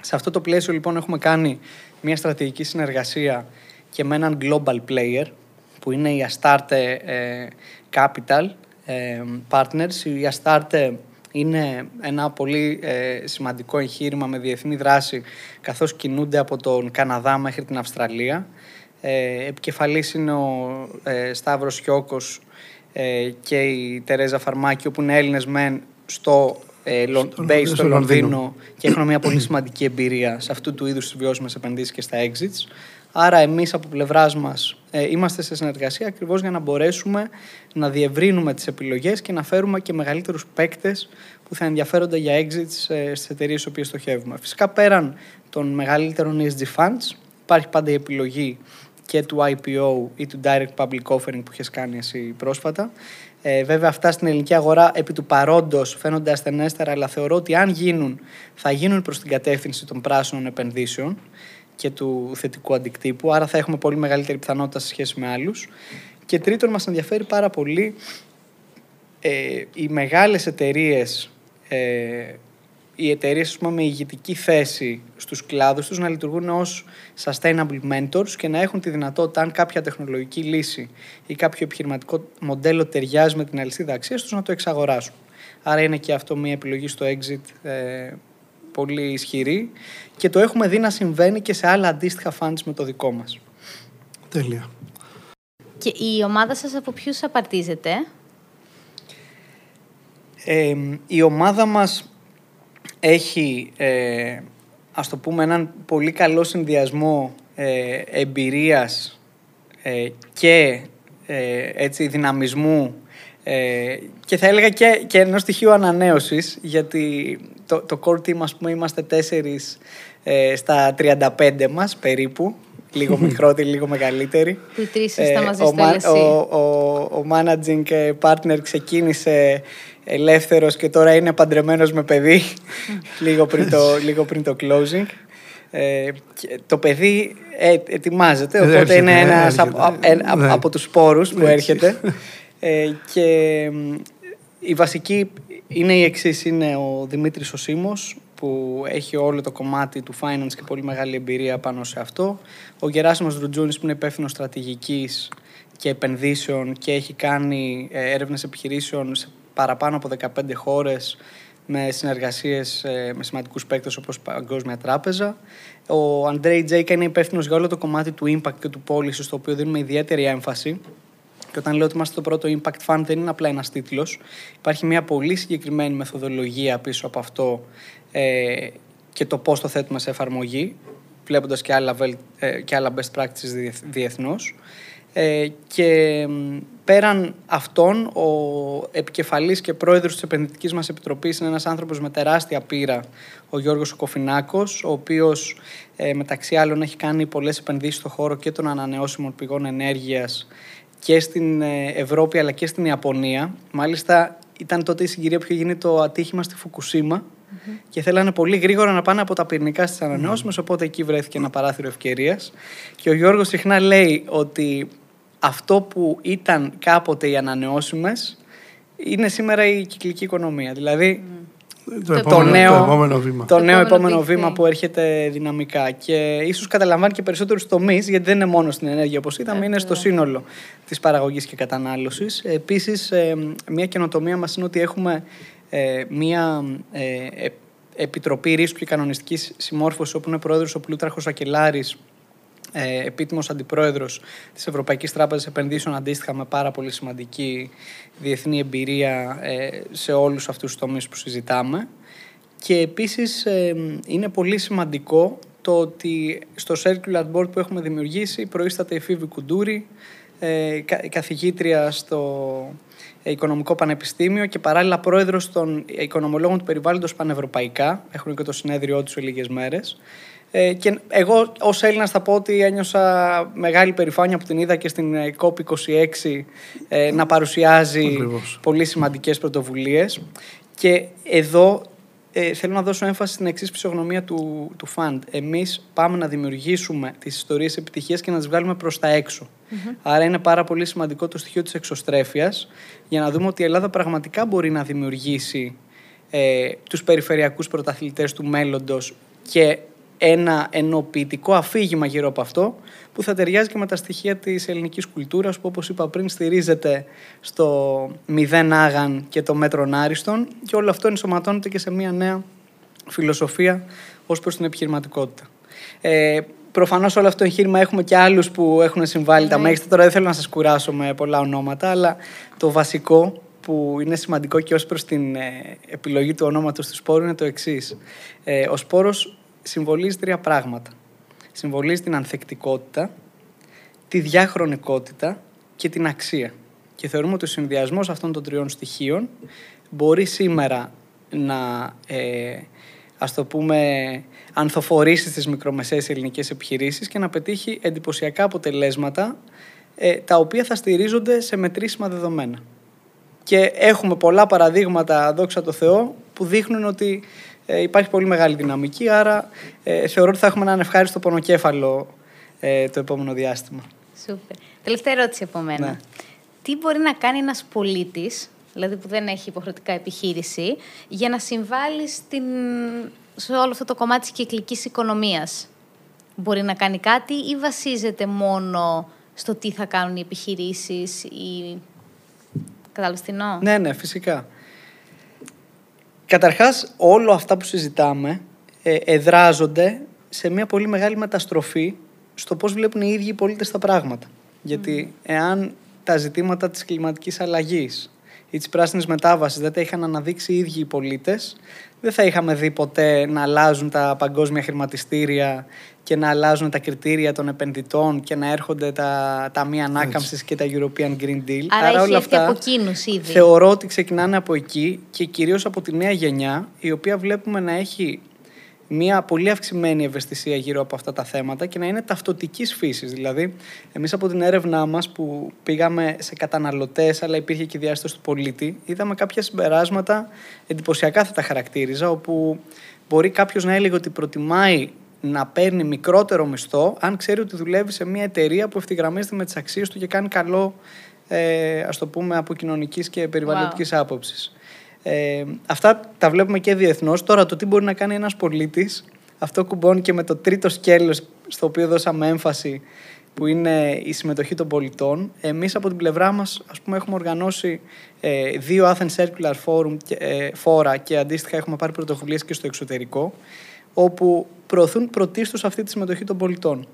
Σε αυτό το πλαίσιο λοιπόν έχουμε κάνει μια στρατηγική συνεργασία και με έναν global player που είναι η Astarte Capital Partners. Η Astarte είναι ένα πολύ σημαντικό εγχείρημα με διεθνή δράση, καθώς κινούνται από τον Καναδά μέχρι την Αυστραλία. Επικεφαλής είναι ο Σταύρος Σιώκος και η Τερέζα Φαρμάκη, όπου είναι Έλληνες μεν στο Ε, Base στο Λονδίνο και έχουν μια πολύ σημαντική εμπειρία σε αυτού του είδους τις βιώσιμες επενδύσεις και στα exits. Άρα εμείς από πλευράς μας ε, είμαστε σε συνεργασία ακριβώς για να μπορέσουμε να διευρύνουμε τις επιλογές και να φέρουμε και μεγαλύτερους παίκτες που θα ενδιαφέρονται για exits ε, στις εταιρείες στις οποίες στοχεύουμε. Φυσικά πέραν των μεγαλύτερων ι ες τζι funds υπάρχει πάντα η επιλογή και του άι πι ο ή του direct public offering που έχεις κάνει εσύ πρόσφατα. Ε, βέβαια αυτά στην ελληνική αγορά επί του παρόντος φαίνονται ασθενέστερα, αλλά θεωρώ ότι αν γίνουν θα γίνουν προς την κατεύθυνση των πράσινων επενδύσεων και του θετικού αντικτύπου, άρα θα έχουμε πολύ μεγαλύτερη πιθανότητα σε σχέση με άλλους. Και τρίτον, μας ενδιαφέρει πάρα πολύ ε, οι μεγάλες εταιρείες, ε, οι εταιρείες με ηγετική θέση στους κλάδους τους να λειτουργούν ως sustainable mentors και να έχουν τη δυνατότητα, αν κάποια τεχνολογική λύση ή κάποιο επιχειρηματικό μοντέλο ταιριάζει με την αλυσίδα αξίας τους, να το εξαγοράσουν. Άρα είναι και αυτό μια επιλογή στο exit ε, πολύ ισχυρή και το έχουμε δει να συμβαίνει και σε άλλα αντίστοιχα funds με το δικό μας. Τέλεια. Και η ομάδα σας από ποιους απαρτίζεται? Ε, η ομάδα μας έχει, ε, ας το πούμε, έναν πολύ καλό συνδυασμό ε, εμπειρίας ε, και ε, έτσι, δυναμισμού ε, και θα έλεγα και, και ενός στοιχείου ανανέωσης, γιατί το, το core team, ας πούμε, είμαστε τέσσερις ε, στα τριάντα πέντε μας περίπου, λίγο μικρότεροι, λίγο μεγαλύτεροι. Οι τρεις ε, στα μαζί στέλνεσαι. Ο, ο, ο, ο managing partner ξεκίνησε ελεύθερος και τώρα είναι παντρεμένος με παιδί λίγο, πριν το, λίγο πριν το closing. Ε, το παιδί ε, ετοιμάζεται, οπότε έρχεται, είναι ένας έρχεται, από, έρχεται. Α, α, από τους σπόρους που έρχεται. Ε, και η βασική είναι η εξής, είναι ο Δημήτρης Οσίμος, που έχει όλο το κομμάτι του finance και πολύ μεγάλη εμπειρία πάνω σε αυτό. Ο Γεράσιμος Ρουτζούνης, που είναι υπεύθυνος στρατηγικής και επενδύσεων και έχει κάνει έρευνες επιχειρήσεων σε παραπάνω από δεκαπέντε χώρες με συνεργασίες με σημαντικούς παίκτες όπως Παγκόσμια Τράπεζα. Ο Αντρέι Τζέικα είναι υπεύθυνος για όλο το κομμάτι του impact και του policy, στο οποίο δίνουμε ιδιαίτερη έμφαση. Και όταν λέω ότι είμαστε το πρώτο impact fund, δεν είναι απλά ένας τίτλος. Υπάρχει μια πολύ συγκεκριμένη μεθοδολογία πίσω από αυτό ε, και το πώς το θέτουμε σε εφαρμογή, βλέποντας και άλλα, ε, και άλλα best practices διεθνώς. Ε, και πέραν αυτών, ο επικεφαλής και πρόεδρος της επενδυτικής μας επιτροπής είναι ένας άνθρωπος με τεράστια πείρα, ο Γιώργος Κοφινάκος, ο οποίος ε, μεταξύ άλλων έχει κάνει πολλές επενδύσεις στον χώρο και των ανανεώσιμων πηγών ενέργειας και στην Ευρώπη αλλά και στην Ιαπωνία. Μάλιστα ήταν τότε η συγκυρία που είχε γίνει το ατύχημα στη Φουκουσίμα mm-hmm. και θέλανε πολύ γρήγορα να πάνε από τα πυρηνικά στις ανανεώσιμες, mm-hmm. οπότε εκεί βρέθηκε ένα παράθυρο ευκαιρίας. Και ο Γιώργος συχνά λέει ότι αυτό που ήταν κάποτε οι ανανεώσιμες είναι σήμερα η κυκλική οικονομία. Δηλαδή mm. το, το, επόμενο, νέο, το επόμενο βήμα, το νέο το επόμενο δείχνει. βήμα που έρχεται δυναμικά. Και ίσως καταλαμβάνει και περισσότερους τομείς, γιατί δεν είναι μόνο στην ενέργεια όπως είδαμε, yeah, είναι yeah. στο σύνολο της παραγωγής και κατανάλωσης. Επίσης, ε, μια καινοτομία μας είναι ότι έχουμε ε, μια ε, επιτροπή ρίσκου και κανονιστικής συμμόρφωσης, όπου είναι πρόεδρος ο Πλούταρχος Ακελάρης, επίτιμος αντιπρόεδρος της Ευρωπαϊκής Τράπεζας Επενδύσεων, αντίστοιχα με πάρα πολύ σημαντική διεθνή εμπειρία σε όλους αυτούς τους τομείς που συζητάμε. Και επίσης είναι πολύ σημαντικό το ότι στο Circular Board που έχουμε δημιουργήσει προείσταται η Φίβη Κουντούρη, καθηγήτρια στο Οικονομικό Πανεπιστήμιο και παράλληλα πρόεδρος των οικονομολόγων του περιβάλλοντος πανευρωπαϊκά. Έχουν και το συνέδριό τους σε λίγες μέρες. Ε, και εγώ ως Έλληνας θα πω ότι ένιωσα μεγάλη περηφάνεια που την είδα και στην κοπ είκοσι έξι ε, να παρουσιάζει Ακριβώς. πολύ σημαντικές πρωτοβουλίες. Και εδώ ε, θέλω να δώσω έμφαση στην εξής φυσιογνωμία του, του φαντ. Εμείς πάμε να δημιουργήσουμε τις ιστορίες επιτυχίας και να τις βγάλουμε προς τα έξω. Mm-hmm. Άρα είναι πάρα πολύ σημαντικό το στοιχείο της εξωστρέφειας, για να δούμε ότι η Ελλάδα πραγματικά μπορεί να δημιουργήσει ε, τους περιφερειακούς πρωταθλητές του μέλλοντος και ένα ενοποιητικό αφήγημα γύρω από αυτό, που θα ταιριάζει και με τα στοιχεία της ελληνικής κουλτούρας, που όπως είπα πριν στηρίζεται στο μηδέν άγαν και το μέτρον άριστον, και όλο αυτό ενσωματώνεται και σε μια νέα φιλοσοφία ως προς την επιχειρηματικότητα. Ε, προφανώς όλο αυτό το εγχείρημα έχουμε και άλλους που έχουν συμβάλει τα μέγιστα. Τώρα δεν θέλω να σας κουράσω με πολλά ονόματα, αλλά το βασικό που είναι σημαντικό και ως προς την ε, επιλογή του ονόματος του σπόρου είναι το εξής. Ε, ο σπόρος συμβολίζει τρία πράγματα. Συμβολίζει την ανθεκτικότητα, τη διαχρονικότητα και την αξία. Και θεωρούμε ότι ο συνδυασμός αυτών των τριών στοιχείων μπορεί σήμερα να, ε, ας το πούμε, ανθοφορήσει στις μικρομεσαίες ελληνικές επιχειρήσεις και να πετύχει εντυπωσιακά αποτελέσματα, ε, τα οποία θα στηρίζονται σε μετρήσιμα δεδομένα. Και έχουμε πολλά παραδείγματα, δόξα τω Θεώ, που δείχνουν ότι Ε, υπάρχει πολύ μεγάλη δυναμική, άρα ε, θεωρώ ότι θα έχουμε έναν ευχάριστο πονοκέφαλο ε, το επόμενο διάστημα. Σούπερ. Τελευταία ερώτηση από μένα. Ναι. Τι μπορεί να κάνει ένας πολίτης, δηλαδή που δεν έχει υποχρεωτικά επιχείρηση, για να συμβάλλει στην... σε όλο αυτό το κομμάτι της κυκλικής οικονομίας? Μπορεί να κάνει κάτι ή βασίζεται μόνο στο τι θα κάνουν οι επιχειρήσεις ή... Καταλαβαίνω. Ναι, ναι, φυσικά. Καταρχάς, όλα αυτά που συζητάμε ε, εδράζονται σε μια πολύ μεγάλη μεταστροφή στο πώς βλέπουν οι ίδιοι οι πολίτες τα πράγματα. Γιατί εάν τα ζητήματα της κλιματικής αλλαγής ή της πράσινης μετάβασης δεν τα είχαν αναδείξει οι ίδιοι οι πολίτες, δεν θα είχαμε δει ποτέ να αλλάζουν τα παγκόσμια χρηματιστήρια και να αλλάζουν τα κριτήρια των επενδυτών και να έρχονται τα Ταμεία Ανάκαμψης και τα European Green Deal. Άρα, Άρα όλα αυτά από εκείνους ήδη. Θεωρώ ότι ξεκινάνε από εκεί και κυρίως από τη νέα γενιά, η οποία βλέπουμε να έχει μια πολύ αυξημένη ευαισθησία γύρω από αυτά τα θέματα και να είναι ταυτοτικής φύσης. Δηλαδή, εμείς από την έρευνά μας που πήγαμε σε καταναλωτές, αλλά υπήρχε και η διάσταση του πολίτη, είδαμε κάποια συμπεράσματα, εντυπωσιακά θα τα χαρακτήριζα, όπου μπορεί κάποιος να έλεγε ότι προτιμάει να παίρνει μικρότερο μισθό, αν ξέρει ότι δουλεύει σε μια εταιρεία που ευθυγραμμίζεται με τις αξίες του και κάνει καλό, ε, ας το πούμε, από κοινωνικής και περιβαλλοντικής wow. άποψης. Ε, αυτά τα βλέπουμε και διεθνώς. Τώρα, το τι μπορεί να κάνει ένας πολίτης, αυτό κουμπώνει και με το τρίτο σκέλος στο οποίο δώσαμε έμφαση, που είναι η συμμετοχή των πολιτών. Εμείς από την πλευρά μας, ας πούμε, έχουμε οργανώσει ε, δύο Athens Circular Forum, ε, φόρα και αντίστοιχα έχουμε πάρει πρωτοβουλίες και στο εξωτερικό, όπου προωθούν πρωτίστως αυτή τη συμμετοχή των πολιτών.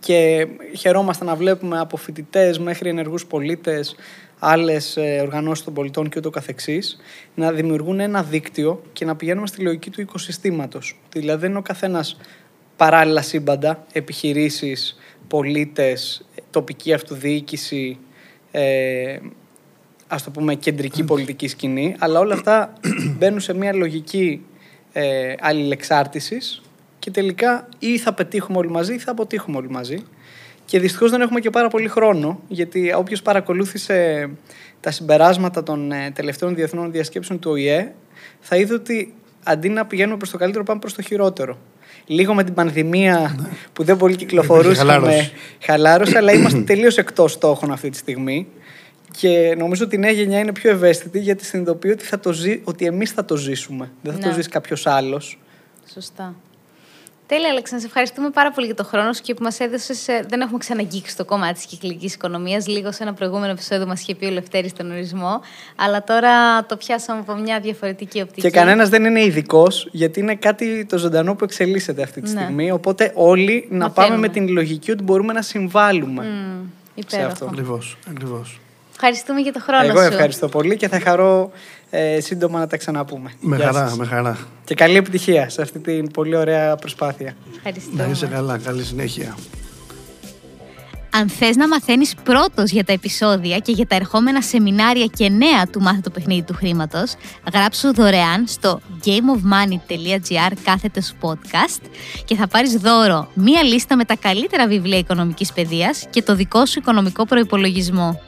Και χαιρόμαστε να βλέπουμε από φοιτητές μέχρι ενεργούς πολίτες, άλλες οργανώσεις των πολιτών και ούτω καθεξής, να δημιουργούν ένα δίκτυο και να πηγαίνουμε στη λογική του οικοσυστήματος. Δηλαδή δεν είναι ο καθένας παράλληλα σύμπαντα, επιχειρήσεις, πολίτες, τοπική αυτοδιοίκηση, ε, ας το πούμε κεντρική πολιτική σκηνή, αλλά όλα αυτά μπαίνουν σε μια λογική ε, αλληλεξάρτησης και τελικά ή θα πετύχουμε όλοι μαζί ή θα αποτύχουμε όλοι μαζί. Και δυστυχώς δεν έχουμε και πάρα πολύ χρόνο, γιατί όποιος παρακολούθησε τα συμπεράσματα των τελευταίων διεθνών διασκέψεων του Ο Η Ε θα είδε ότι αντί να πηγαίνουμε προς το καλύτερο πάμε προς το χειρότερο. Λίγο με την πανδημία ναι. που δεν πολύ κυκλοφορούσαμε χαλάρωσε, αλλά είμαστε τελείως εκτός στόχων αυτή τη στιγμή. Και νομίζω ότι η νέα γενιά είναι πιο ευαίσθητη, γιατί συνειδητοποιεί ότι, θα το ζει, ότι εμείς θα το ζήσουμε. Δεν θα ναι. το ζήσει κάποιος άλλος. Σωστά. Τέλεια, Αλέξη, να σε ευχαριστούμε πάρα πολύ για τον χρόνο σου και που μας έδωσες. Δεν έχουμε ξαναγγίξει το κομμάτι της κυκλικής οικονομίας. Λίγο σε ένα προηγούμενο επεισόδιο μας είχε πει ο Λευτέρης τον ορισμό. Αλλά τώρα το πιάσαμε από μια διαφορετική οπτική. Και κανένας δεν είναι ειδικός, γιατί είναι κάτι το ζωντανό που εξελίσσεται αυτή τη στιγμή. Ναι. Οπότε όλοι να Μαθαίνουμε. πάμε με την λογική ότι μπορούμε να συμβάλλουμε mm, υπέροχο. σε αυτό. Ακριβώς, ακριβώς. Ευχαριστούμε για τον χρόνο σου. Εγώ ευχαριστώ σου. πολύ και θα χαρώ ε, σύντομα να τα ξαναπούμε. Με Γεια χαρά, σας. με χαρά. Και καλή επιτυχία σε αυτή την πολύ ωραία προσπάθεια. Ευχαριστούμε. Να είσαι καλά, καλή συνέχεια. Αν θες να μαθαίνεις πρώτος για τα επεισόδια και για τα ερχόμενα σεμινάρια και νέα του Μάθε το Παιχνίδι του Χρήματος, γράψου δωρεάν στο gameofmoney.gr κάθετος podcast και θα πάρεις δώρο μία λίστα με τα καλύτερα βιβλία οικονομικής παιδείας και το δικό σου οικονομικό προϋπολογισμό.